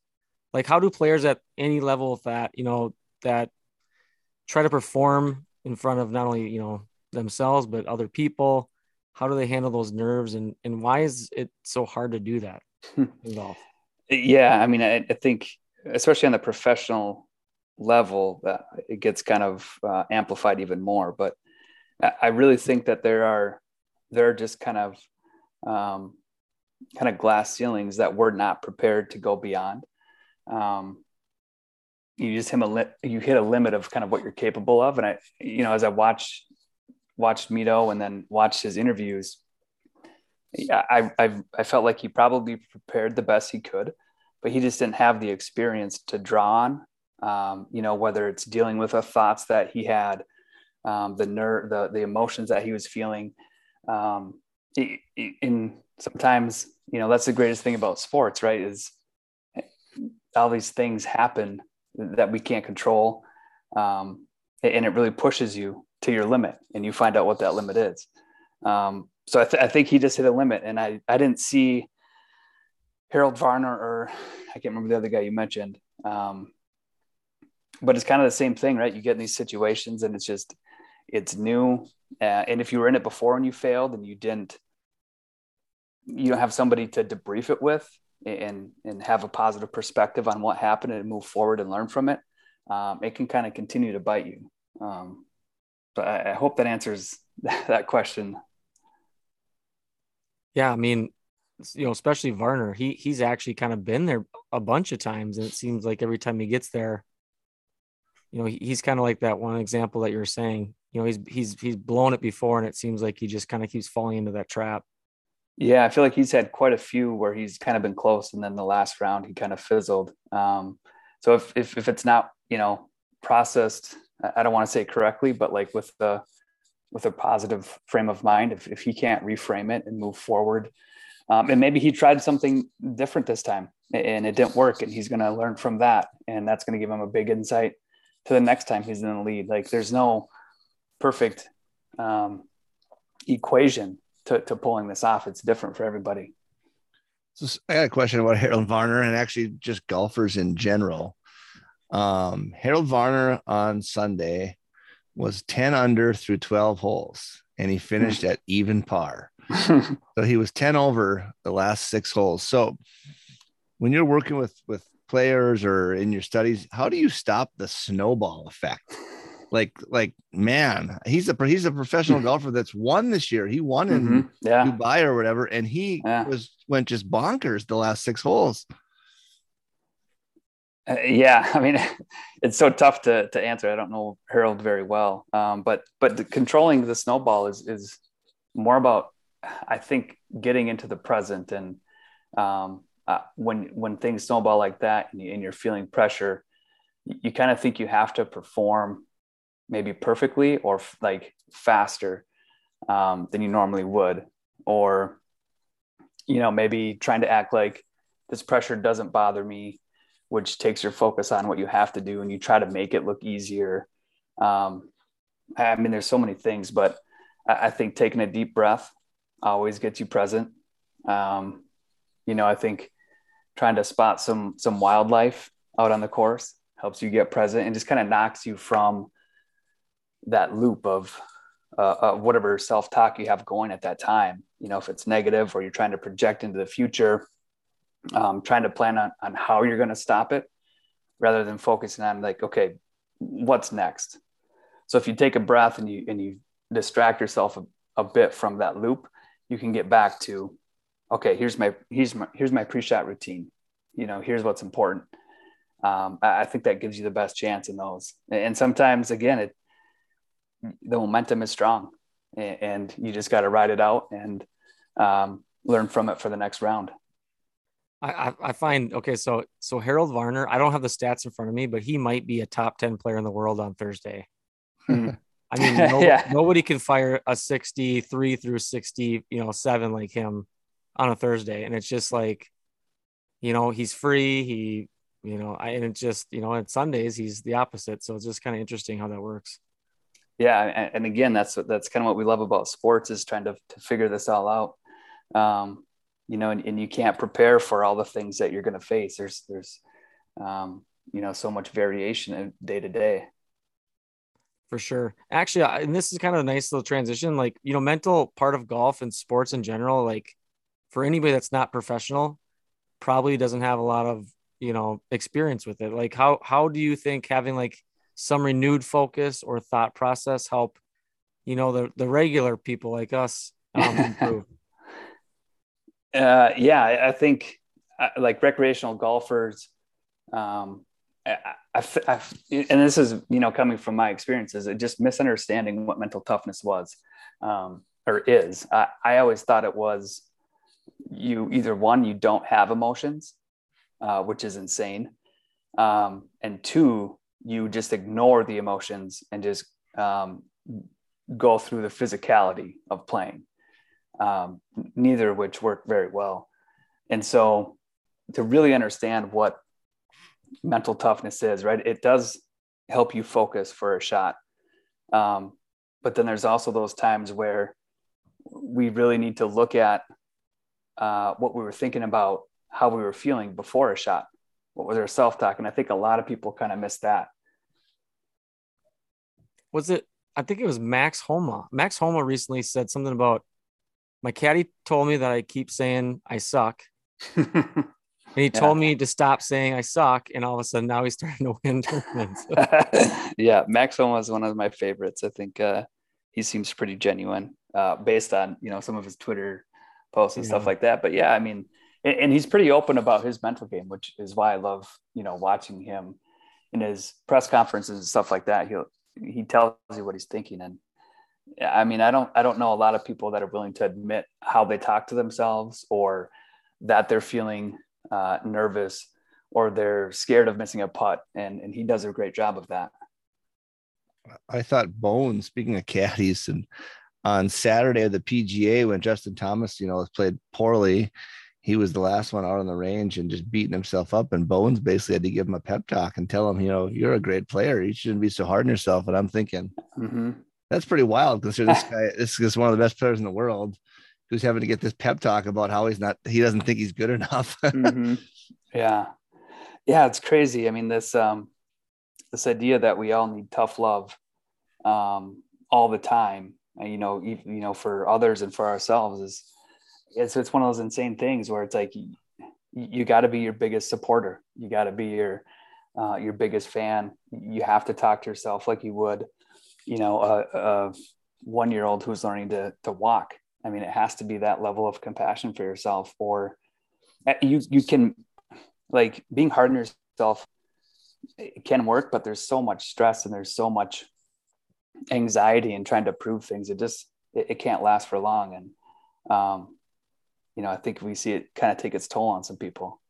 Like, how do players at any level of that, you know, that try to perform in front of not only, you know, themselves, but other people, how do they handle those nerves? And, and why is it so hard to do that in golf? Yeah. I mean, I, I think, especially on the professional level, uh, it gets kind of uh, amplified even more, but I really think that there are, there are just kind of, um, kind of glass ceilings that we're not prepared to go beyond. Um, you just hit a li- you hit a limit of kind of what you're capable of. And I, you know, as I watch, watched Mito and then watched his interviews, I, I, I felt like he probably prepared the best he could, but he just didn't have the experience to draw on, um, you know, whether it's dealing with the thoughts that he had, um, the nerve, the, the emotions that he was feeling, um, in sometimes, you know, that's the greatest thing about sports, right? Is all these things happen that we can't control. Um, and it really pushes you to your limit and you find out what that limit is. Um, so I, th- I think he just hit a limit, and I, I didn't see Harold Varner, or I can't remember the other guy you mentioned. Um, but it's kind of the same thing, right? You get in these situations and it's just, it's new. Uh, and if you were in it before and you failed and you didn't, you don't have somebody to debrief it with and and have a positive perspective on what happened and move forward and learn from it, um, it can kind of continue to bite you. Um, but I, I hope that answers that question. Yeah, I mean, you know, especially Varner, he he's actually kind of been there a bunch of times, and it seems like every time he gets there, you know, he, he's kind of like that one example that you were saying. You know, he's he's he's blown it before, and it seems like he just kind of keeps falling into that trap. Yeah, I feel like he's had quite a few where he's kind of been close, and then the last round he kind of fizzled. Um, so if, if if it's not, you know, processed, I don't want to say correctly, but like with the with a positive frame of mind, if if he can't reframe it and move forward, um, and maybe he tried something different this time and it didn't work, and he's going to learn from that, and that's going to give him a big insight to the next time he's in the lead. Like, there's no perfect um, equation To, to pulling this off. It's different for everybody. So I got a question about Harold Varner and actually just golfers in general. Um, Harold Varner on Sunday was ten under through twelve holes, and he finished at even par. So he was ten over the last six holes. So when you're working with, with players or in your studies, how do you stop the snowball effect? Like, like, man, he's a, he's a professional golfer that's won this year. He won in mm-hmm. yeah. Dubai or whatever. And he yeah. was, went just bonkers the last six holes. Uh, yeah. I mean, it's so tough to, to answer. I don't know Harold very well. Um, but, but the, controlling the snowball is, is more about, I think, getting into the present. And um, uh, when, when things snowball like that and, you, and you're feeling pressure, you, you kind of think you have to perform maybe perfectly or f- like faster um, than you normally would, or, you know, maybe trying to act like this pressure doesn't bother me, which takes your focus on what you have to do. And you try to make it look easier. Um, I mean, there's so many things, but I, I think taking a deep breath always gets you present. Um, you know, I think trying to spot some, some wildlife out on the course helps you get present and just kind of knocks you from that loop of, uh, of whatever self-talk you have going at that time. You know, if it's negative or you're trying to project into the future, um, trying to plan on, on how you're going to stop it rather than focusing on like, okay, what's next? So if you take a breath and you, and you distract yourself a, a bit from that loop, you can get back to, okay, here's my, here's my, here's my pre-shot routine. You know, here's what's important. Um, I, I think that gives you the best chance in those. And, and sometimes again, it, the momentum is strong and you just got to ride it out and um, learn from it for the next round. I, I find, okay. So, so Harold Varner, I don't have the stats in front of me, but he might be a top ten player in the world on Thursday. Hmm. I mean, no, yeah. nobody can fire a sixty-three through sixty, you know, seven like him on a Thursday. And it's just like, you know, he's free. He, you know, I, and it just, you know, on Sundays, he's the opposite. So it's just kind of interesting how that works. Yeah. And, and again, that's what, that's kind of what we love about sports, is trying to, to figure this all out. Um, you know, and, and you can't prepare for all the things that you're going to face. There's, there's, um, you know, so much variation day to day. For sure. Actually, I, and this is kind of a nice little transition, like, you know, mental part of golf and sports in general, like for anybody that's not professional, probably doesn't have a lot of, you know, experience with it. Like how, how do you think having like some renewed focus or thought process help, you know, the, the regular people like us um, improve? uh, yeah, I think uh, like recreational golfers, um, I, I, I, and this is, you know, coming from my experiences, it just misunderstanding what mental toughness was, um, or is. I, I always thought it was you either one, you don't have emotions, uh, which is insane. Um, and two, you just ignore the emotions and just, um, go through the physicality of playing. Um, neither of which work very well. And so to really understand what mental toughness is, right, it does help you focus for a shot. Um, but then there's also those times where we really need to look at, uh, what we were thinking about, how we were feeling before a shot. What was our self-talk? And I think a lot of people kind of miss that. Was it, I think it was Max Homa. Max Homa recently said something about, my caddy told me that I keep saying I suck. And he yeah. told me to stop saying I suck. And all of a sudden now he's starting to win tournaments. Yeah. Max Homa is one of my favorites. I think, uh, he seems pretty genuine, uh, based on, you know, some of his Twitter posts and yeah. stuff like that. But yeah, I mean, and he's pretty open about his mental game, which is why I love, you know, watching him in his press conferences and stuff like that. He'll, he tells you what he's thinking. And I mean, I don't, I don't know a lot of people that are willing to admit how they talk to themselves, or that they're feeling uh, nervous, or they're scared of missing a putt. And, and he does a great job of that. I thought Bones, speaking of caddies, and on Saturday of the P G A, when Justin Thomas, you know, played poorly, he was the last one out on the range and just beating himself up. And Bones basically had to give him a pep talk and tell him, you know, you're a great player. You shouldn't be so hard on yourself. And I'm thinking, mm-hmm. that's pretty wild, considering this guy, this is one of the best players in the world, who's having to get this pep talk about how he's not, he doesn't think he's good enough. mm-hmm. Yeah. Yeah. It's crazy. I mean, this, um, this idea that we all need tough love um, all the time, and, you know, you, you know, for others and for ourselves, is, it's it's one of those insane things where it's like, you, you got to be your biggest supporter. You got to be your, uh, your biggest fan. You have to talk to yourself like you would, you know, a, a one-year-old who's learning to to walk. I mean, it has to be that level of compassion for yourself, or you, you can, like, being hard on yourself, it can work, but there's so much stress and there's so much anxiety and trying to prove things. It just, it, it can't last for long. And, um, you know, I think we see it kind of take its toll on some people.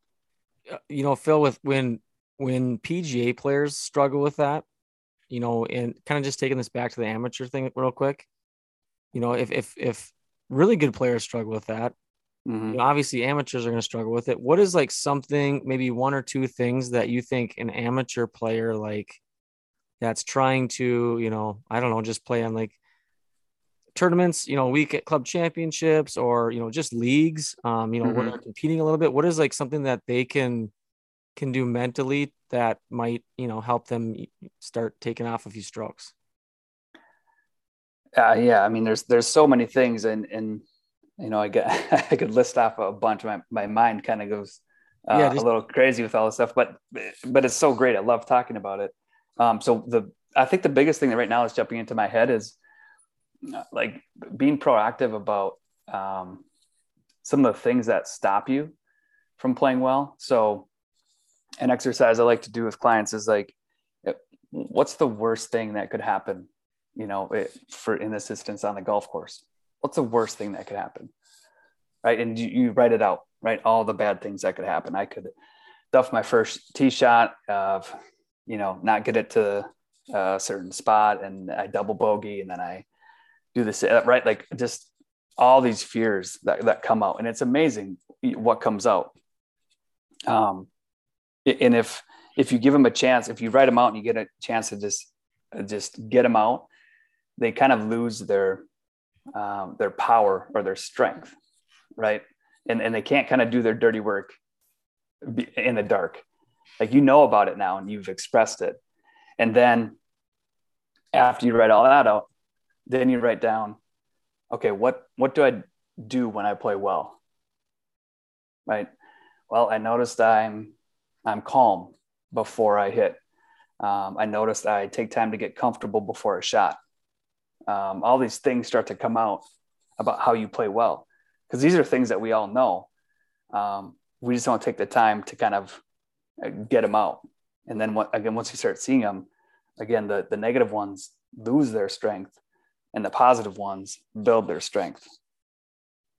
You know, Phil, with when when P G A players struggle with that, you know, and kind of just taking this back to the amateur thing real quick, you know, if if if really good players struggle with that, mm-hmm. you know, obviously amateurs are going to struggle with it. What is, like, something, maybe one or two things that you think an amateur player, like, that's trying to, you know, I don't know, just play on, like, tournaments, you know, week at club championships, or, you know, just leagues, um, you know, mm-hmm. when they're competing a little bit, what is, like, something that they can, can do mentally that might, you know, help them start taking off a few strokes? Uh, yeah. I mean, there's, there's so many things, and, and, you know, I got, I could list off a bunch. My, my mind kind of goes uh, yeah, just... a little crazy with all this stuff, but, but it's so great. I love talking about it. Um, so the, I think the biggest thing that right now is jumping into my head is, like, being proactive about um, some of the things that stop you from playing well. So an exercise I like to do with clients is, like, what's the worst thing that could happen? You know, it, for, in this instance, on the golf course, what's the worst thing that could happen? Right. And you, you write it out, right? All the bad things that could happen. I could duff my first tee shot of, you know, not get it to a certain spot, and I double bogey, and then I do this, right? Like, just all these fears that, that come out, and it's amazing what comes out. Um, and if, if you give them a chance, if you write them out and you get a chance to just, just get them out, they kind of lose their um, their power or their strength, right? And and they can't kind of do their dirty work in the dark. Like, you know about it now and you've expressed it. And then after you write all that out, then you write down, okay, what what do I do when I play well? Right? Well, I noticed I'm I'm calm before I hit. Um, I noticed I take time to get comfortable before a shot. Um, all these things start to come out about how you play well, because these are things that we all know. Um, we just don't take the time to kind of get them out. And then what, again, once you start seeing them, again, the, the negative ones lose their strength and the positive ones build their strength.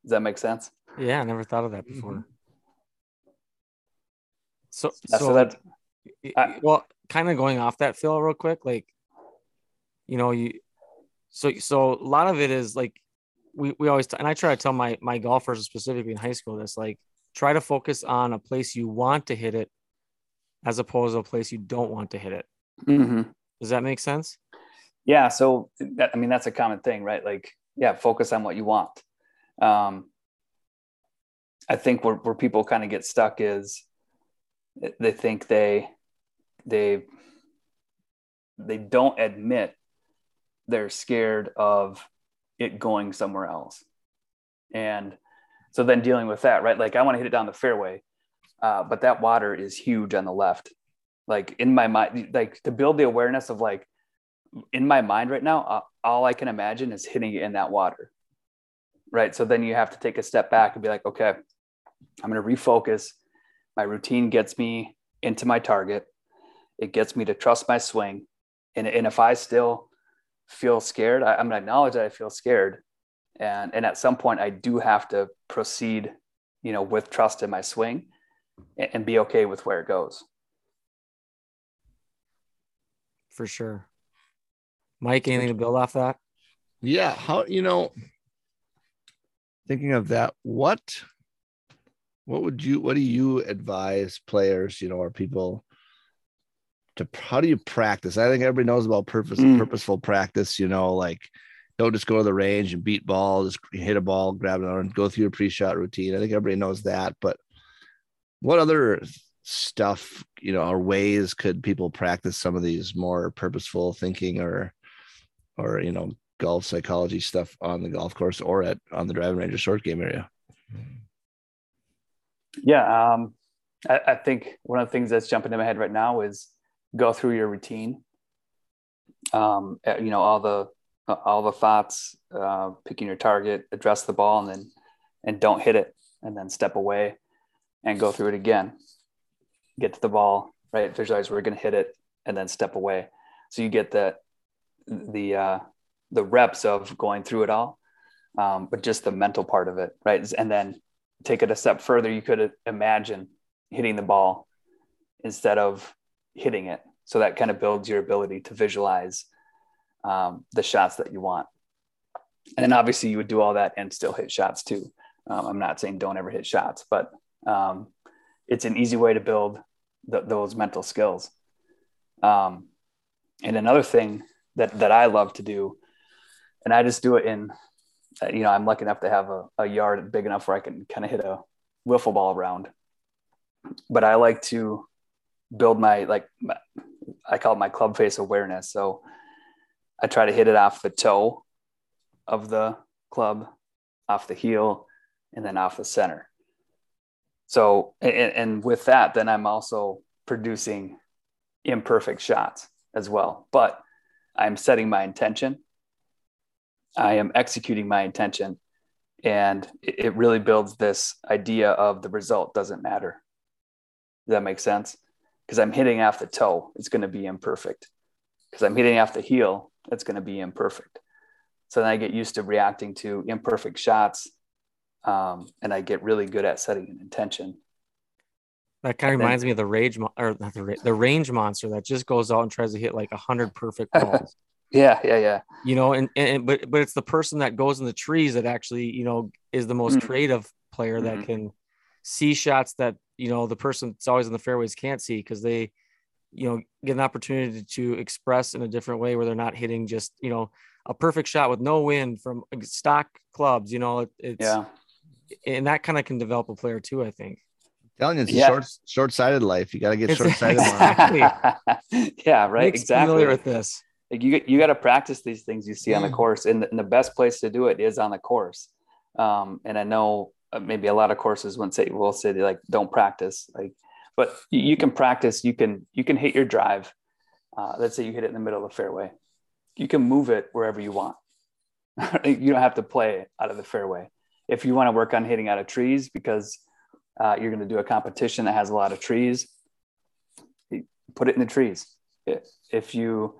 Does that make sense? Yeah, I never thought of that before. Mm-hmm. So, yeah, so, so that, I, well, kind of going off that, Phil, real quick, like, you know, you, so, so a lot of it is like, we, we always, t- and I try to tell my, my golfers specifically in high school, this, like, try to focus on a place you want to hit it as opposed to a place you don't want to hit it. Mm-hmm. Does that make sense? Yeah. So, that, I mean, that's a common thing, right? Like, yeah, focus on what you want. Um, I think where, where people kind of get stuck is they think they, they, they don't admit they're scared of it going somewhere else. And so then dealing with that, right? Like, I want to hit it down the fairway, uh, but that water is huge on the left. Like, in my mind, like, to build the awareness of, like, in my mind right now, uh, all I can imagine is hitting it in that water. Right. So then you have to take a step back and be like, okay, I'm going to refocus. My routine gets me into my target. It gets me to trust my swing. And, and if I still feel scared, I, I'm going to acknowledge that I feel scared. And, and at some point I do have to proceed, you know, with trust in my swing and, and be okay with where it goes. For sure. Mike, anything to build off that? Yeah. How, you know, thinking of that, what, what would you, what do you advise players, you know, or people to, how do you practice? I think everybody knows about purpose, mm. purposeful practice, you know, like, don't just go to the range and beat ball, just hit a ball, grab another and go through your pre-shot routine. I think everybody knows that, but what other stuff, you know, or ways could people practice some of these more purposeful thinking or, or, you know, golf psychology stuff on the golf course or at on the driving range or short game area? Yeah. Um, I, I think one of the things that's jumping in my head right now is go through your routine. Um, you know, all the, all the thoughts, uh, picking your target, address the ball, and then, and don't hit it, and then step away and go through it again, get to the ball, right? Visualize we're going to hit it and then step away. So you get the, the, uh, the reps of going through it all, um, but just the mental part of it, right? And then take it a step further. You could imagine hitting the ball instead of hitting it. So that kind of builds your ability to visualize um, the shots that you want. And then obviously you would do all that and still hit shots too. Um, I'm not saying don't ever hit shots, but um, it's an easy way to build th- those mental skills. Um, and another thing that, that I love to do, and I just do it in, you know, I'm lucky enough to have a, a yard big enough where I can kind of hit a wiffle ball around. But I like to build my, like, my, I call it my club face awareness. So I try to hit it off the toe of the club, off the heel, and then off the center. So, and, and with that, then I'm also producing imperfect shots as well. But I'm setting my intention. I am executing my intention, and it really builds this idea of the result doesn't matter. Does that make sense? Because I'm hitting off the toe, it's going to be imperfect. Because I'm hitting off the heel, it's going to be imperfect. So then I get used to reacting to imperfect shots, um, and I get really good at setting an intention. That kind of reminds then, me of the rage mo- or not the, ra- the range monster that just goes out and tries to hit like a hundred perfect balls. Yeah, yeah, yeah. You know, and, and but but it's the person that goes in the trees that actually, you know, is the most mm-hmm. creative player that mm-hmm. can see shots that, you know, the person that's always in the fairways can't see because they, you know, get an opportunity to express in a different way where they're not hitting just, you know, a perfect shot with no wind from stock clubs, you know, it, it's, yeah. And that kind of can develop a player too, I think. I'm telling you, it's yeah. a short, short-sighted life. You got to get short-sighted. Exactly. Yeah, right. Nick's exactly. familiar with this. Like you you got to practice these things you see on the course, and the, and the best place to do it is on the course. Um, and I know maybe a lot of courses won't say will say they like don't practice, like, but you, you can practice. You can you can hit your drive. Uh, let's say you hit it in the middle of the fairway. You can move it wherever you want. You don't have to play out of the fairway. If you want to work on hitting out of trees, because uh, you're going to do a competition that has a lot of trees, put it in the trees. If you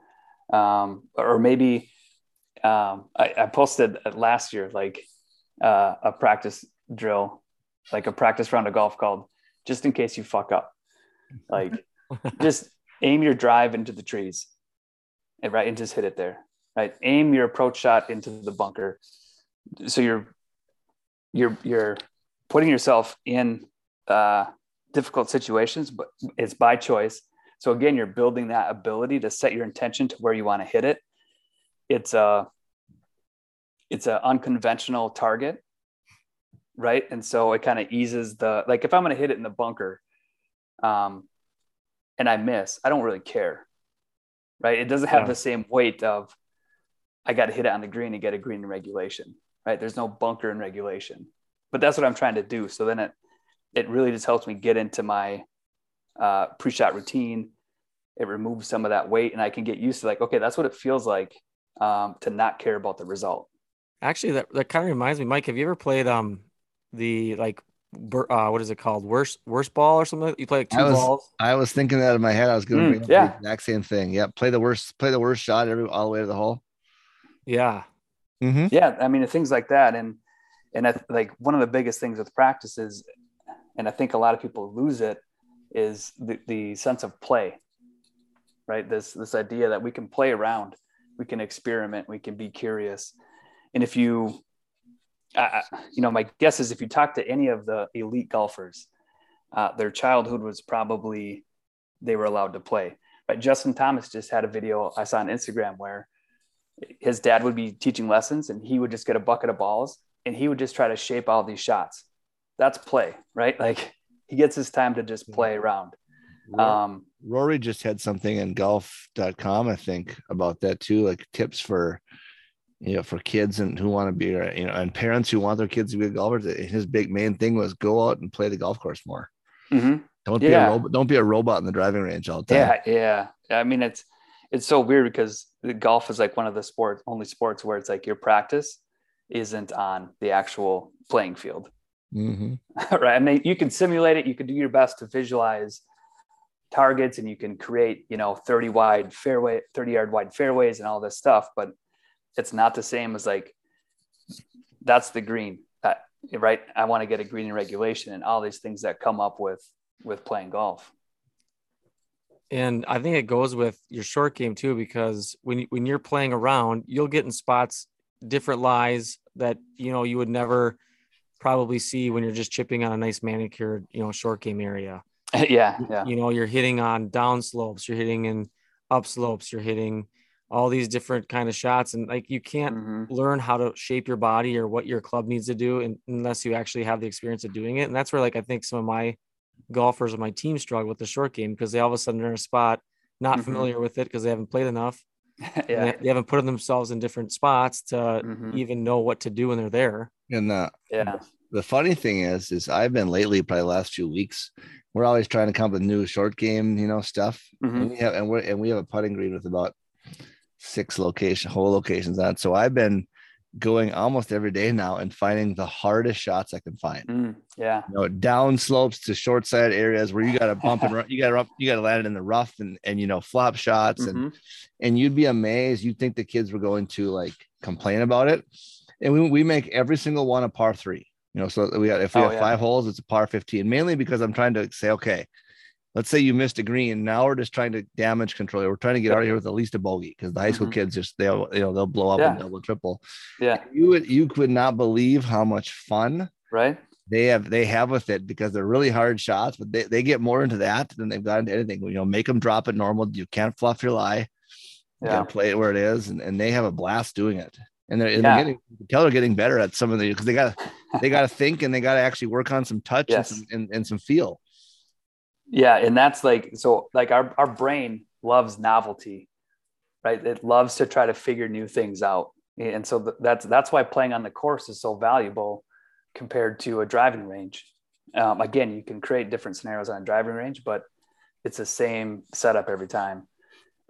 Um, or maybe um, I, I posted last year, like uh, a practice drill, like a practice round of golf called just in case you fuck up, like just aim your drive into the trees and right. And just hit it there, right. Aim your approach shot into the bunker. So you're, you're, you're putting yourself in uh, difficult situations, but it's by choice. So again, you're building that ability to set your intention to where you want to hit it. It's a, it's an unconventional target, right? And so it kind of eases the, like if I'm going to hit it in the bunker um, and I miss, I don't really care, right? It doesn't have yeah. the same weight of, I got to hit it on the green and get a green in regulation, right? There's no bunker in regulation, but that's what I'm trying to do. So then it, it really just helps me get into my uh, pre-shot routine. It removes some of that weight and I can get used to like, okay, that's what it feels like, um, to not care about the result. Actually, that, that kind of reminds me, Mike, have you ever played, um, the, like, uh, what is it called? Worst, worst ball or something? You play like two I was, balls. I was thinking that in my head, I was going to mm, yeah. the exact same thing. Yeah. Play the worst, play the worst shot every, all the way to the hole. Yeah. Mm-hmm. Yeah. I mean, things like that. And, and I, like one of the biggest things with practice is, and I think a lot of people lose it, is the, the sense of play, right? This, this idea that we can play around, we can experiment, we can be curious. And if you, uh, you know, my guess is if you talk to any of the elite golfers, uh, their childhood was probably, they were allowed to play, right? Justin Thomas just had a video I saw on Instagram where his dad would be teaching lessons and he would just get a bucket of balls and he would just try to shape all these shots. That's play, right? Like, he gets his time to just play around. Um, Rory just had something in golf dot com, I think, about that too, like tips for, you know, for kids and who want to be, you know, and parents who want their kids to be golfers. His big main thing was go out and play the golf course more. Mm-hmm. Don't yeah. be a robot. Don't be a robot in the driving range all the time. Yeah, yeah. I mean, it's it's so weird because the golf is like one of the sports, only sports where it's like your practice isn't on the actual playing field. Mm-hmm. Right. I mean, you can simulate it. You can do your best to visualize targets and you can create, you know, thirty wide fairway, thirty yard wide fairways and all this stuff, but it's not the same as like, that's the green, uh, right? I want to get a green in regulation and all these things that come up with, with playing golf. And I think it goes with your short game too, because when, when you're playing around, you'll get in spots, different lies that, you know, you would never probably see when you're just chipping on a nice manicured, you know, short game area. Yeah, yeah. You know, you're hitting on down slopes, you're hitting in up slopes, you're hitting all these different kind of shots. And like, you can't mm-hmm. learn how to shape your body or what your club needs to do and, unless you actually have the experience of doing it. And that's where, like, I think some of my golfers on my team struggle with the short game because they all of a sudden are in a spot, not mm-hmm. familiar with it because they haven't played enough. Yeah. They, they haven't put themselves in different spots to mm-hmm. even know what to do when they're there. And uh, yeah. the funny thing is, is I've been lately, probably the last few weeks, we're always trying to come up with new short game, you know, stuff. Mm-hmm. And we have, and we and we have a putting green with about six location, whole locations on. So I've been going almost every day now and finding the hardest shots I can find. Mm, yeah, you know, down slopes to short side areas where you got to bump and run, you got to you got to land it in the rough and and you know flop shots mm-hmm. and and you'd be amazed. You'd think the kids were going to like complain about it. And we, we make every single one a par three, you know, so we got, if we oh, have yeah. five holes, it's a par fifteen, mainly because I'm trying to say, okay, let's say you missed a green. Now we're just trying to damage control. We're trying to get out of here with at least a bogey because the high school mm-hmm. kids just, they'll, you know, they'll blow up yeah. and double triple. Yeah. You would, you could not believe how much fun right they have, they have with it because they're really hard shots, but they, they get more into that than they've got into anything. You know, make them drop it normal. You can't fluff your lie. yeah. play it where it is, and, and they have a blast doing it. And they're, and yeah. they're getting, you can tell they're getting better at some of the, because they got they got to think and they got to actually work on some touch yes. and, some, and, and some feel. Yeah, and that's like, so like our our brain loves novelty, right? It loves to try to figure new things out, and so th- that's that's why playing on the course is so valuable compared to a driving range. Um, again, you can create different scenarios on a driving range, but it's the same setup every time.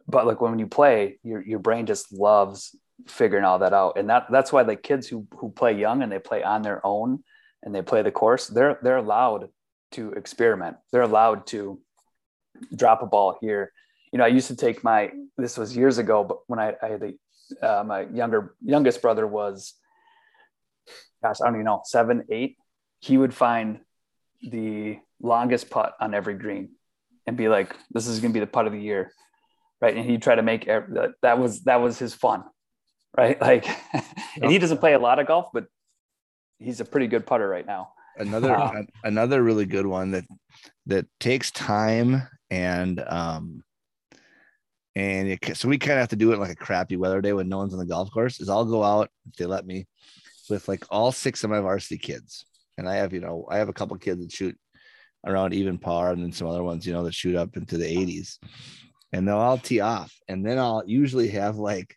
But like when you play, your your brain just loves figuring all that out, and that that's why the kids who who play young and they play on their own and they play the course, they're they're allowed to experiment. They're allowed to drop a ball here. You know, I used to take my, this was years ago, but when I, I had the, uh, my younger, youngest brother was, gosh, I don't even know, seven, eight, he would find the longest putt on every green and be like, this is going to be the putt of the year. Right. And he'd try to make, every, that was, that was his fun. Right. Like, and he doesn't play a lot of golf, but he's a pretty good putter right now. Another, um, another really good one that, that takes time and, um, and it, so we kind of have to do it like a crappy weather day when no one's on the golf course, is I'll go out, if they let me, with like all six of my varsity kids. And I have, you know, I have a couple of kids that shoot around even par, and then some other ones, you know, that shoot up into the eighties, and they'll all tee off. And then I'll usually have like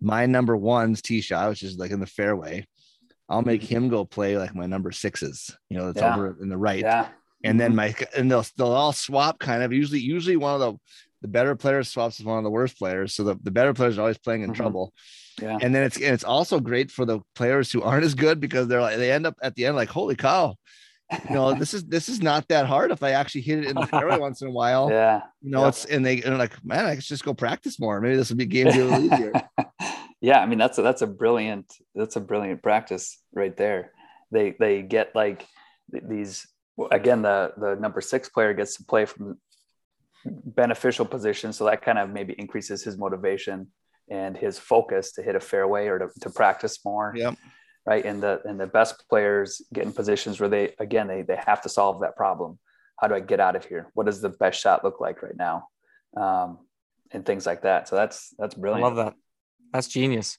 my number one's tee shot, which is like in the fairway. I'll make him go play like my number sixes, you know, that's yeah. over in the right. Yeah. And then my, and they'll, they'll all swap kind of usually, usually one of the, the better player swaps with one of the worst players. So the, the better players are always playing in mm-hmm. trouble. Yeah. And then it's, and it's also great for the players who aren't as good, because they're like, they end up at the end, like, holy cow, you know, this is, this is not that hard. If I actually hit it in the fairway once in a while, yeah, you know, yep. it's, and they, and they're like, man, I should just go practice more. Maybe this would be a game a little easier. Yeah. I mean, that's a, that's a brilliant, that's a brilliant practice right there. They, they get like these, again, the, the number six player gets to play from beneficial position, so that kind of maybe increases his motivation and his focus to hit a fairway or to, to practice more. Yep. Right. And the and the best players get in positions where they again they they have to solve that problem. How do I get out of here? What does the best shot look like right now? Um, and things like that. So that's that's brilliant. I love that. That's genius.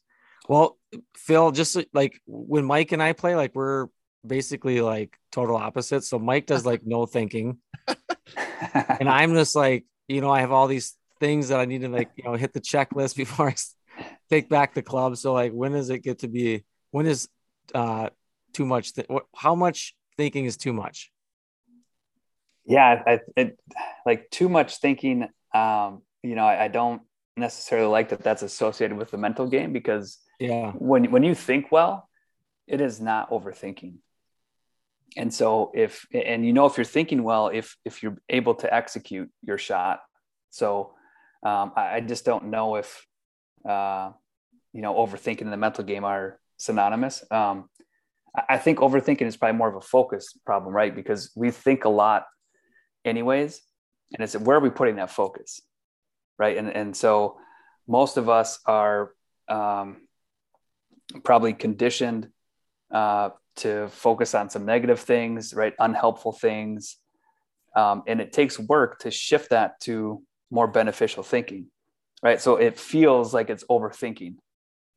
Well, Phil, just like when Mike and I play, like we're basically like total opposites. So Mike does like no thinking. And I'm just like, you know, I have all these things that I need to like, you know, hit the checklist before I take back the club. So like, when does it get to be, when is uh, too much? Th- how much thinking is too much? Yeah. I, it, like too much thinking. Um, you know, I, I don't necessarily like that that's associated with the mental game, because yeah, when, when you think well, it is not overthinking. And so if, and you know, if you're thinking well, if, if you're able to execute your shot. So um, I, I just don't know if, uh, you know, overthinking and the mental game are synonymous. Um, I, I think overthinking is probably more of a focus problem, right? Because we think a lot anyways, and it's where are we putting that focus? Right. And, and so most of us are um, probably conditioned uh, to focus on some negative things, right? Unhelpful things. Um, and it takes work to shift that to more beneficial thinking, right? So it feels like it's overthinking,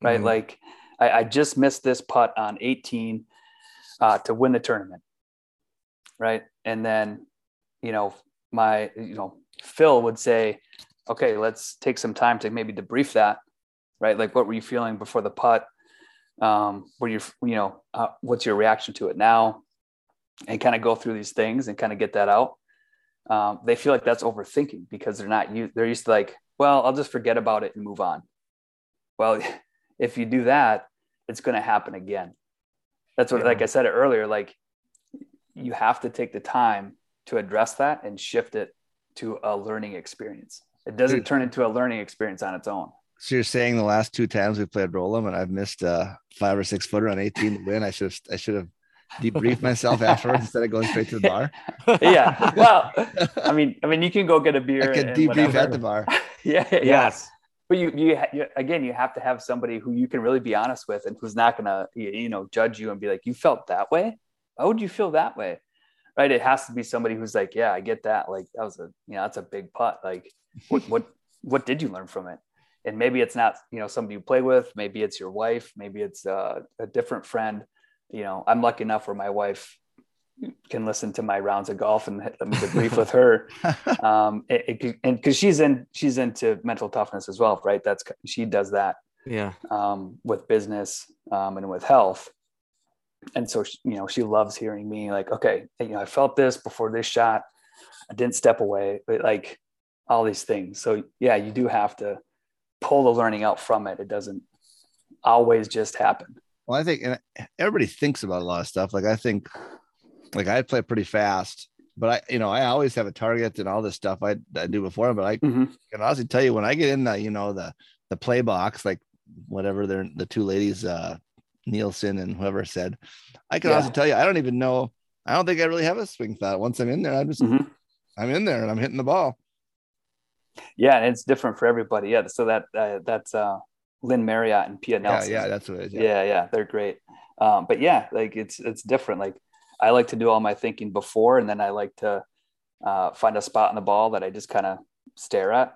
right? Mm-hmm. Like I, I just missed this putt on eighteen uh, to win the tournament, right? And then, you know, my, you know, Phil would say, okay, let's take some time to maybe debrief that, right? Like what were you feeling before the putt? Um, were you, you know, uh, what's your reaction to it now? And kind of go through these things and kind of get that out. Um, they feel like that's overthinking because they're not, used, they're used to like, well, I'll just forget about it and move on. Well, if you do that, it's going to happen again. That's what, yeah. like I said earlier, like you have to take the time to address that and shift it to a learning experience. It doesn't turn into a learning experience on its own. So you're saying the last two times we played Roll'em and I've missed a five or six footer on eighteen to win. I should have, I should have debriefed myself afterwards instead of going straight to the bar. Yeah. Well, I mean, I mean, you can go get a beer. I can debrief whatever. At the bar. Yeah. Yeah. Yes. But you, you, you, again, you have to have somebody who you can really be honest with and who's not going to, you know, judge you and be like, you felt that way. Why would you feel that way? Right. It has to be somebody who's like, yeah, I get that. Like that was a, you know, that's a big putt. Like what, what, what did you learn from it? And maybe it's not, you know, somebody you play with, maybe it's your wife, maybe it's uh, a different friend. You know, I'm lucky enough where my wife can listen to my rounds of golf and let me debrief with her. Um, it, it, and cause she's in, she's into mental toughness as well. Right. That's, she does that. Yeah. Um, with business um, and with health. And so, she, you know, she loves hearing me like, okay, you know, I felt this before this shot. I didn't step away, but like all these things. So yeah, you do have to pull the learning out from it. It doesn't always just happen. Well, I think and everybody thinks about a lot of stuff. Like I think, like I play pretty fast, but I, you know, I always have a target and all this stuff I, I do before, but I mm-hmm. can honestly tell you when I get in the, you know, the, the play box, like whatever they're the two ladies, uh, Nielsen and whoever said, I can yeah. also tell you, I don't even know. I don't think I really have a swing thought. Once I'm in there, I'm just, mm-hmm. I'm in there and I'm hitting the ball. Yeah. And it's different for everybody. Yeah. So that, uh, that's, uh, Lynn Marriott and Pia Nelson. Yeah, yeah, that's what it is. Yeah. yeah. Yeah. They're great. Um, but yeah, like it's, it's different. Like, I like to do all my thinking before, and then I like to uh, find a spot in the ball that I just kind of stare at,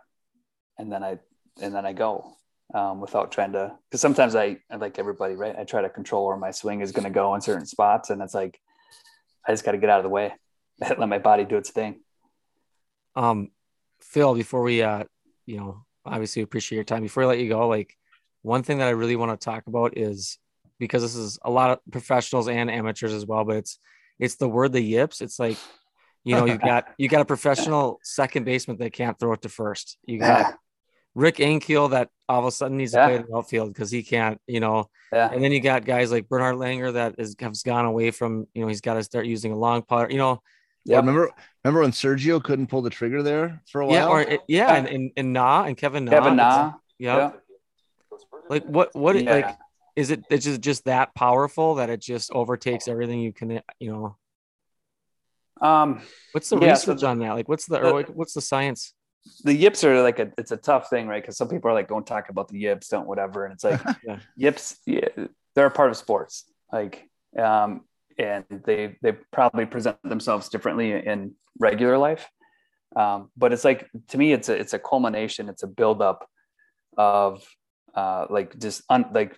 and then I and then I go um, without trying to. Because sometimes I, I like everybody, right? I try to control where my swing is going to go in certain spots, and it's like I just got to get out of the way, let my body do its thing. Um, Phil, before we, uh, you know, obviously appreciate your time. Before I let you go, like one thing that I really want to talk about is, because this is a lot of professionals and amateurs as well, but it's it's the word the yips. It's like, you know, you got you got a professional second baseman that can't throw it to first. You got yeah. Rick Ankiel that all of a sudden needs to yeah. play in the outfield because he can't, you know. Yeah. And then you got guys like Bernhard Langer that is, has gone away from, you know, he's got to start using a long putter, you know. Yeah, remember remember when Sergio couldn't pull the trigger there for a while? Yeah, or it, yeah, and and, and Nah and Kevin Nah. Kevin Nah. Yeah. yeah. Like what what yeah. like Is it it's just, just that powerful that it just overtakes everything you can, you know? Um, what's the yeah, research so, on that? Like, what's the, the or like, what's the science? The yips are like a, it's a tough thing, right? Because some people are like, don't talk about the yips, don't whatever. And it's like, yeah. yips, yeah, they're a part of sports. Like, um, and they, they probably present themselves differently in regular life. Um, but it's like, to me, it's a, it's a culmination. It's a buildup of, uh, like just un, like,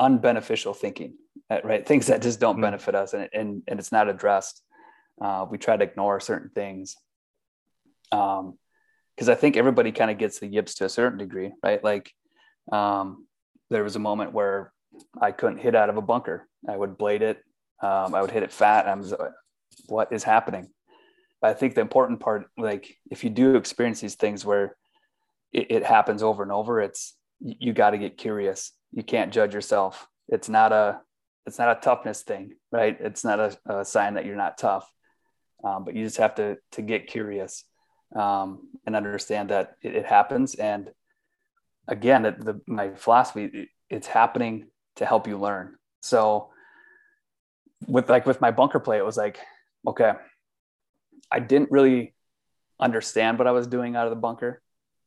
unbeneficial thinking, right? Things that just don't benefit us, and and, and it's not addressed. Uh, we try to ignore certain things. Um, because I think everybody kind of gets the yips to a certain degree, right? Like, um, there was a moment where I couldn't hit out of a bunker. I would blade it. Um, I would hit it fat. I'm just like, what is happening? But I think the important part, like if you do experience these things where it, it happens over and over, it's, you got to get curious. You can't judge yourself. It's not a, it's not a toughness thing, right? It's not a, a sign that you're not tough, um, but you just have to, to get curious um, and understand that it, it happens. And again, the, the, my philosophy, it, it's happening to help you learn. So with like, with my bunker play, it was like, okay, I didn't really understand what I was doing out of the bunker,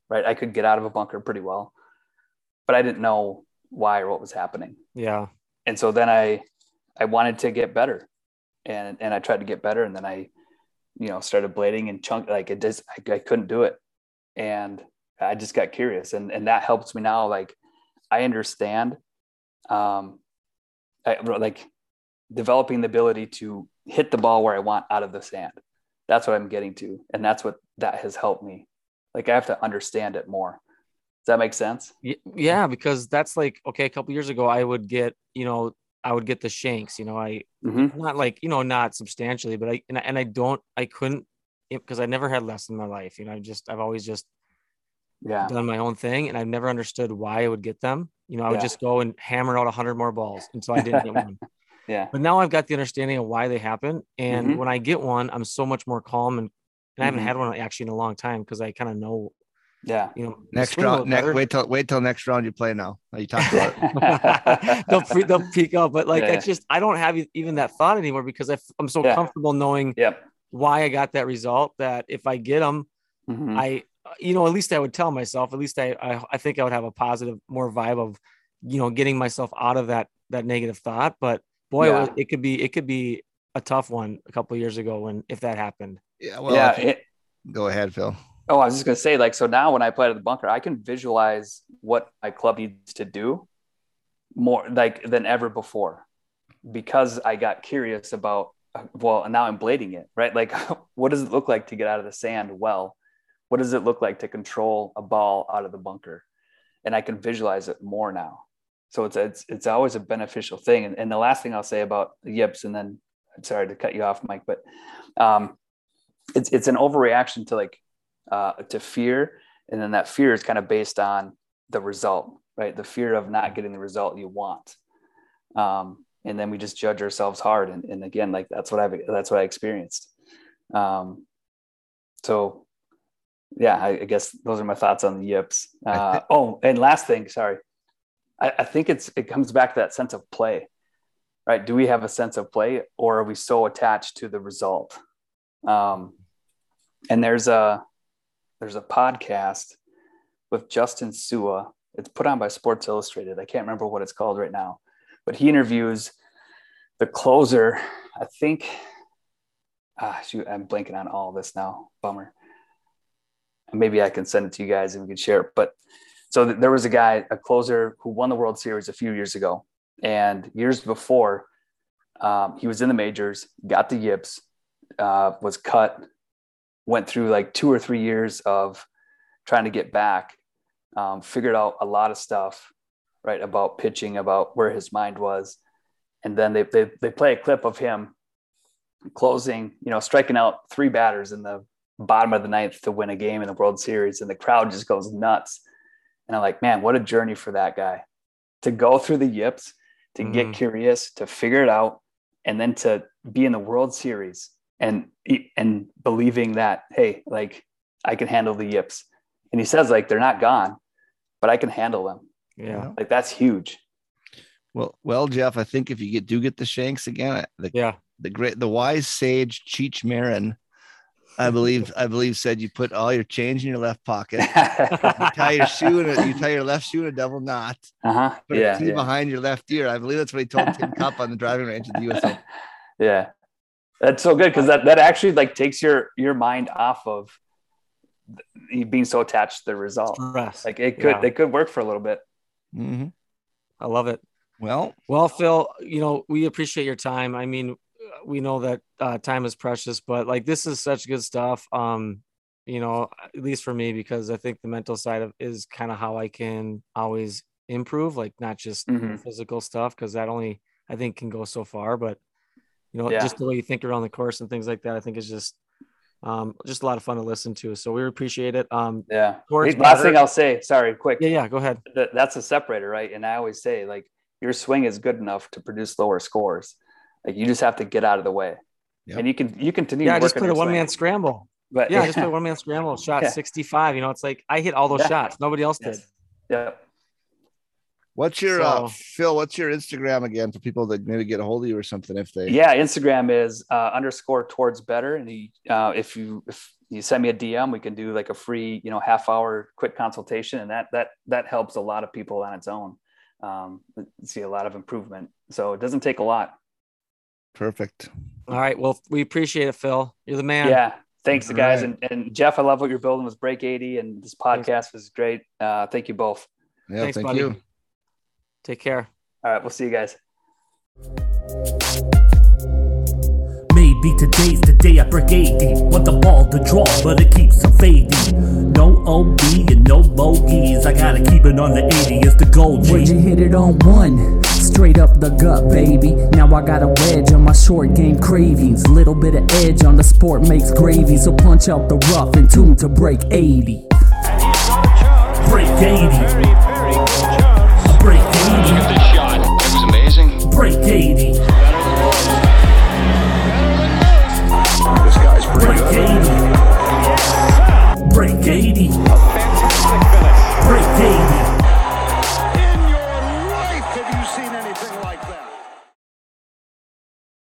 right? I could get out of a bunker pretty well, but I didn't know why or what was happening. Yeah. And so then I, I wanted to get better, and, and I tried to get better. And then I, you know, started blading and chunk, like it just, I, I couldn't do it. And I just got curious, and, and that helps me now. Like I understand, um, I, like developing the ability to hit the ball where I want out of the sand. That's what I'm getting to. And that's what that has helped me. Like I have to understand it more. Does that make sense? Yeah, because that's like, okay, a couple of years ago, I would get, you know, I would get the shanks, you know, I mm-hmm. not like, you know, not substantially, but I, and I, and I don't, I couldn't, because I never had less in my life. You know, I just, I've always just yeah. done my own thing, and I've never understood why I would get them. You know, I would yeah. just go and hammer out a hundred more balls until I didn't get one. Yeah. But now I've got the understanding of why they happen. And mm-hmm. when I get one, I'm so much more calm, and, and mm-hmm. I haven't had one actually in a long time, because I kind of know. Yeah. You know, next round, next, wait till, wait till next round you play now. You talk about it. they'll, pre, they'll peek out, but like, yeah. I just, I don't have even that thought anymore, because I, I'm so yeah. comfortable knowing yep. why I got that result, that if I get them, mm-hmm. I, you know, at least I would tell myself, at least I, I, I think I would have a positive, more vibe of, you know, getting myself out of that, that negative thought. But boy, yeah. it, it could be, it could be a tough one a couple of years ago when, if that happened. Yeah. Well, yeah, it, go ahead, Phil. Oh, I was just going to say, like, so now when I play out of the bunker, I can visualize what my club needs to do more like than ever before, because I got curious about, well, now I'm blading it, right? Like, what does it look like to get out of the sand well? What does it look like to control a ball out of the bunker? And I can visualize it more now. So it's, it's, it's always a beneficial thing. And, and the last thing I'll say about the yips, and then I'm sorry to cut you off, Mike, but um, it's, it's an overreaction to like, uh, to fear. And then that fear is kind of based on the result, right? The fear of not getting the result you want. Um, and then we just judge ourselves hard. And, and again, like, that's what I've, that's what I experienced. Um, so yeah, I, I guess those are my thoughts on the yips. Uh, oh, and last thing, sorry. I, I think it's, it comes back to that sense of play, right? Do we have a sense of play, or are we so attached to the result? Um, and there's a, there's a podcast with Justin Sua. It's put on by Sports Illustrated. I can't remember what it's called right now, but he interviews the closer. I think, ah, shoot, I'm blanking on all this now. Bummer. Maybe I can send it to you guys and we can share it. But so there was a guy, a closer who won the World Series a few years ago, and years before um, he was in the majors, got the yips, uh, was cut, went through like two or three years of trying to get back, um, figured out a lot of stuff, right, about pitching, about where his mind was. And then they, they, they play a clip of him closing, you know, striking out three batters in the bottom of the ninth to win a game in the World Series. And the crowd just goes nuts. And I'm like, man, what a journey for that guy to go through the yips, to mm. get curious, to figure it out, and then to be in the World Series and, and believing that, hey, like, I can handle the yips. And he says, like, they're not gone, but I can handle them. Yeah. Like, that's huge. Well, well, Jeff, I think if you get, do get the shanks again, the, yeah, the great, the wise sage Cheech Marin, I believe, I believe said you put all your change in your left pocket, you tie your shoe in a, you tie your left shoe in a double knot, uh-huh. put yeah, a tee yeah. behind your left ear. I believe that's what he told Tim Cup on the driving range of the U S O. Yeah. That's so good. Cause that, that actually like takes your, your mind off of being so attached to the result. Stress. Like it could, yeah. it could work for a little bit. Mm-hmm. I love it. Well, well, Phil, you know, we appreciate your time. I mean, we know that uh, time is precious, but like, this is such good stuff. Um, you know, at least for me, because I think the mental side of is kind of how I can always improve, like not just mm-hmm. physical stuff. Cause that only, I think, can go so far, but you know, yeah. just the way you think around the course and things like that, I think is just, um, just a lot of fun to listen to. So we appreciate it. Um, yeah. Last matter. thing I'll say, sorry, quick. Yeah. Yeah. Go ahead. Th- that's a separator, right? And I always say, like, your swing is good enough to produce lower scores. Like, you just have to get out of the way, yep. and you can you continue. Yeah, I just put a one man scramble. But yeah, I just put a one man scramble. Shot yeah. sixty-five. You know, it's like I hit all those yeah. shots. Nobody else yes. did. Yeah. What's your so, uh, Phil? What's your Instagram again for people that maybe get a hold of you or something if they? Yeah, Instagram is uh, underscore towards better, and he, uh, if you if you send me a D M, we can do like a free you know half hour quick consultation, and that that that helps a lot of people on its own. Um, see a lot of improvement, so it doesn't take a lot. Perfect. All right. Well, we appreciate it, Phil. You're the man. Yeah. Thanks, All guys. Right. And, and Jeff, I love what you're building with Break eighty, and this podcast Thanks. was great. Uh, thank you both. Yeah, Thanks, thank buddy. you. Take care. All right. We'll see you guys. Maybe today's the day I break eighty. Want the ball to draw, but it keeps on fading. No O B and no bogeys. I gotta keep it on the eighty. It's the goal, G. Would you hit it on one? Straight up the gut, baby. Now I got a wedge on my short game cravings. Little bit of edge on the sport makes gravy. So punch out the rough and tune to break eighty. Break eighty.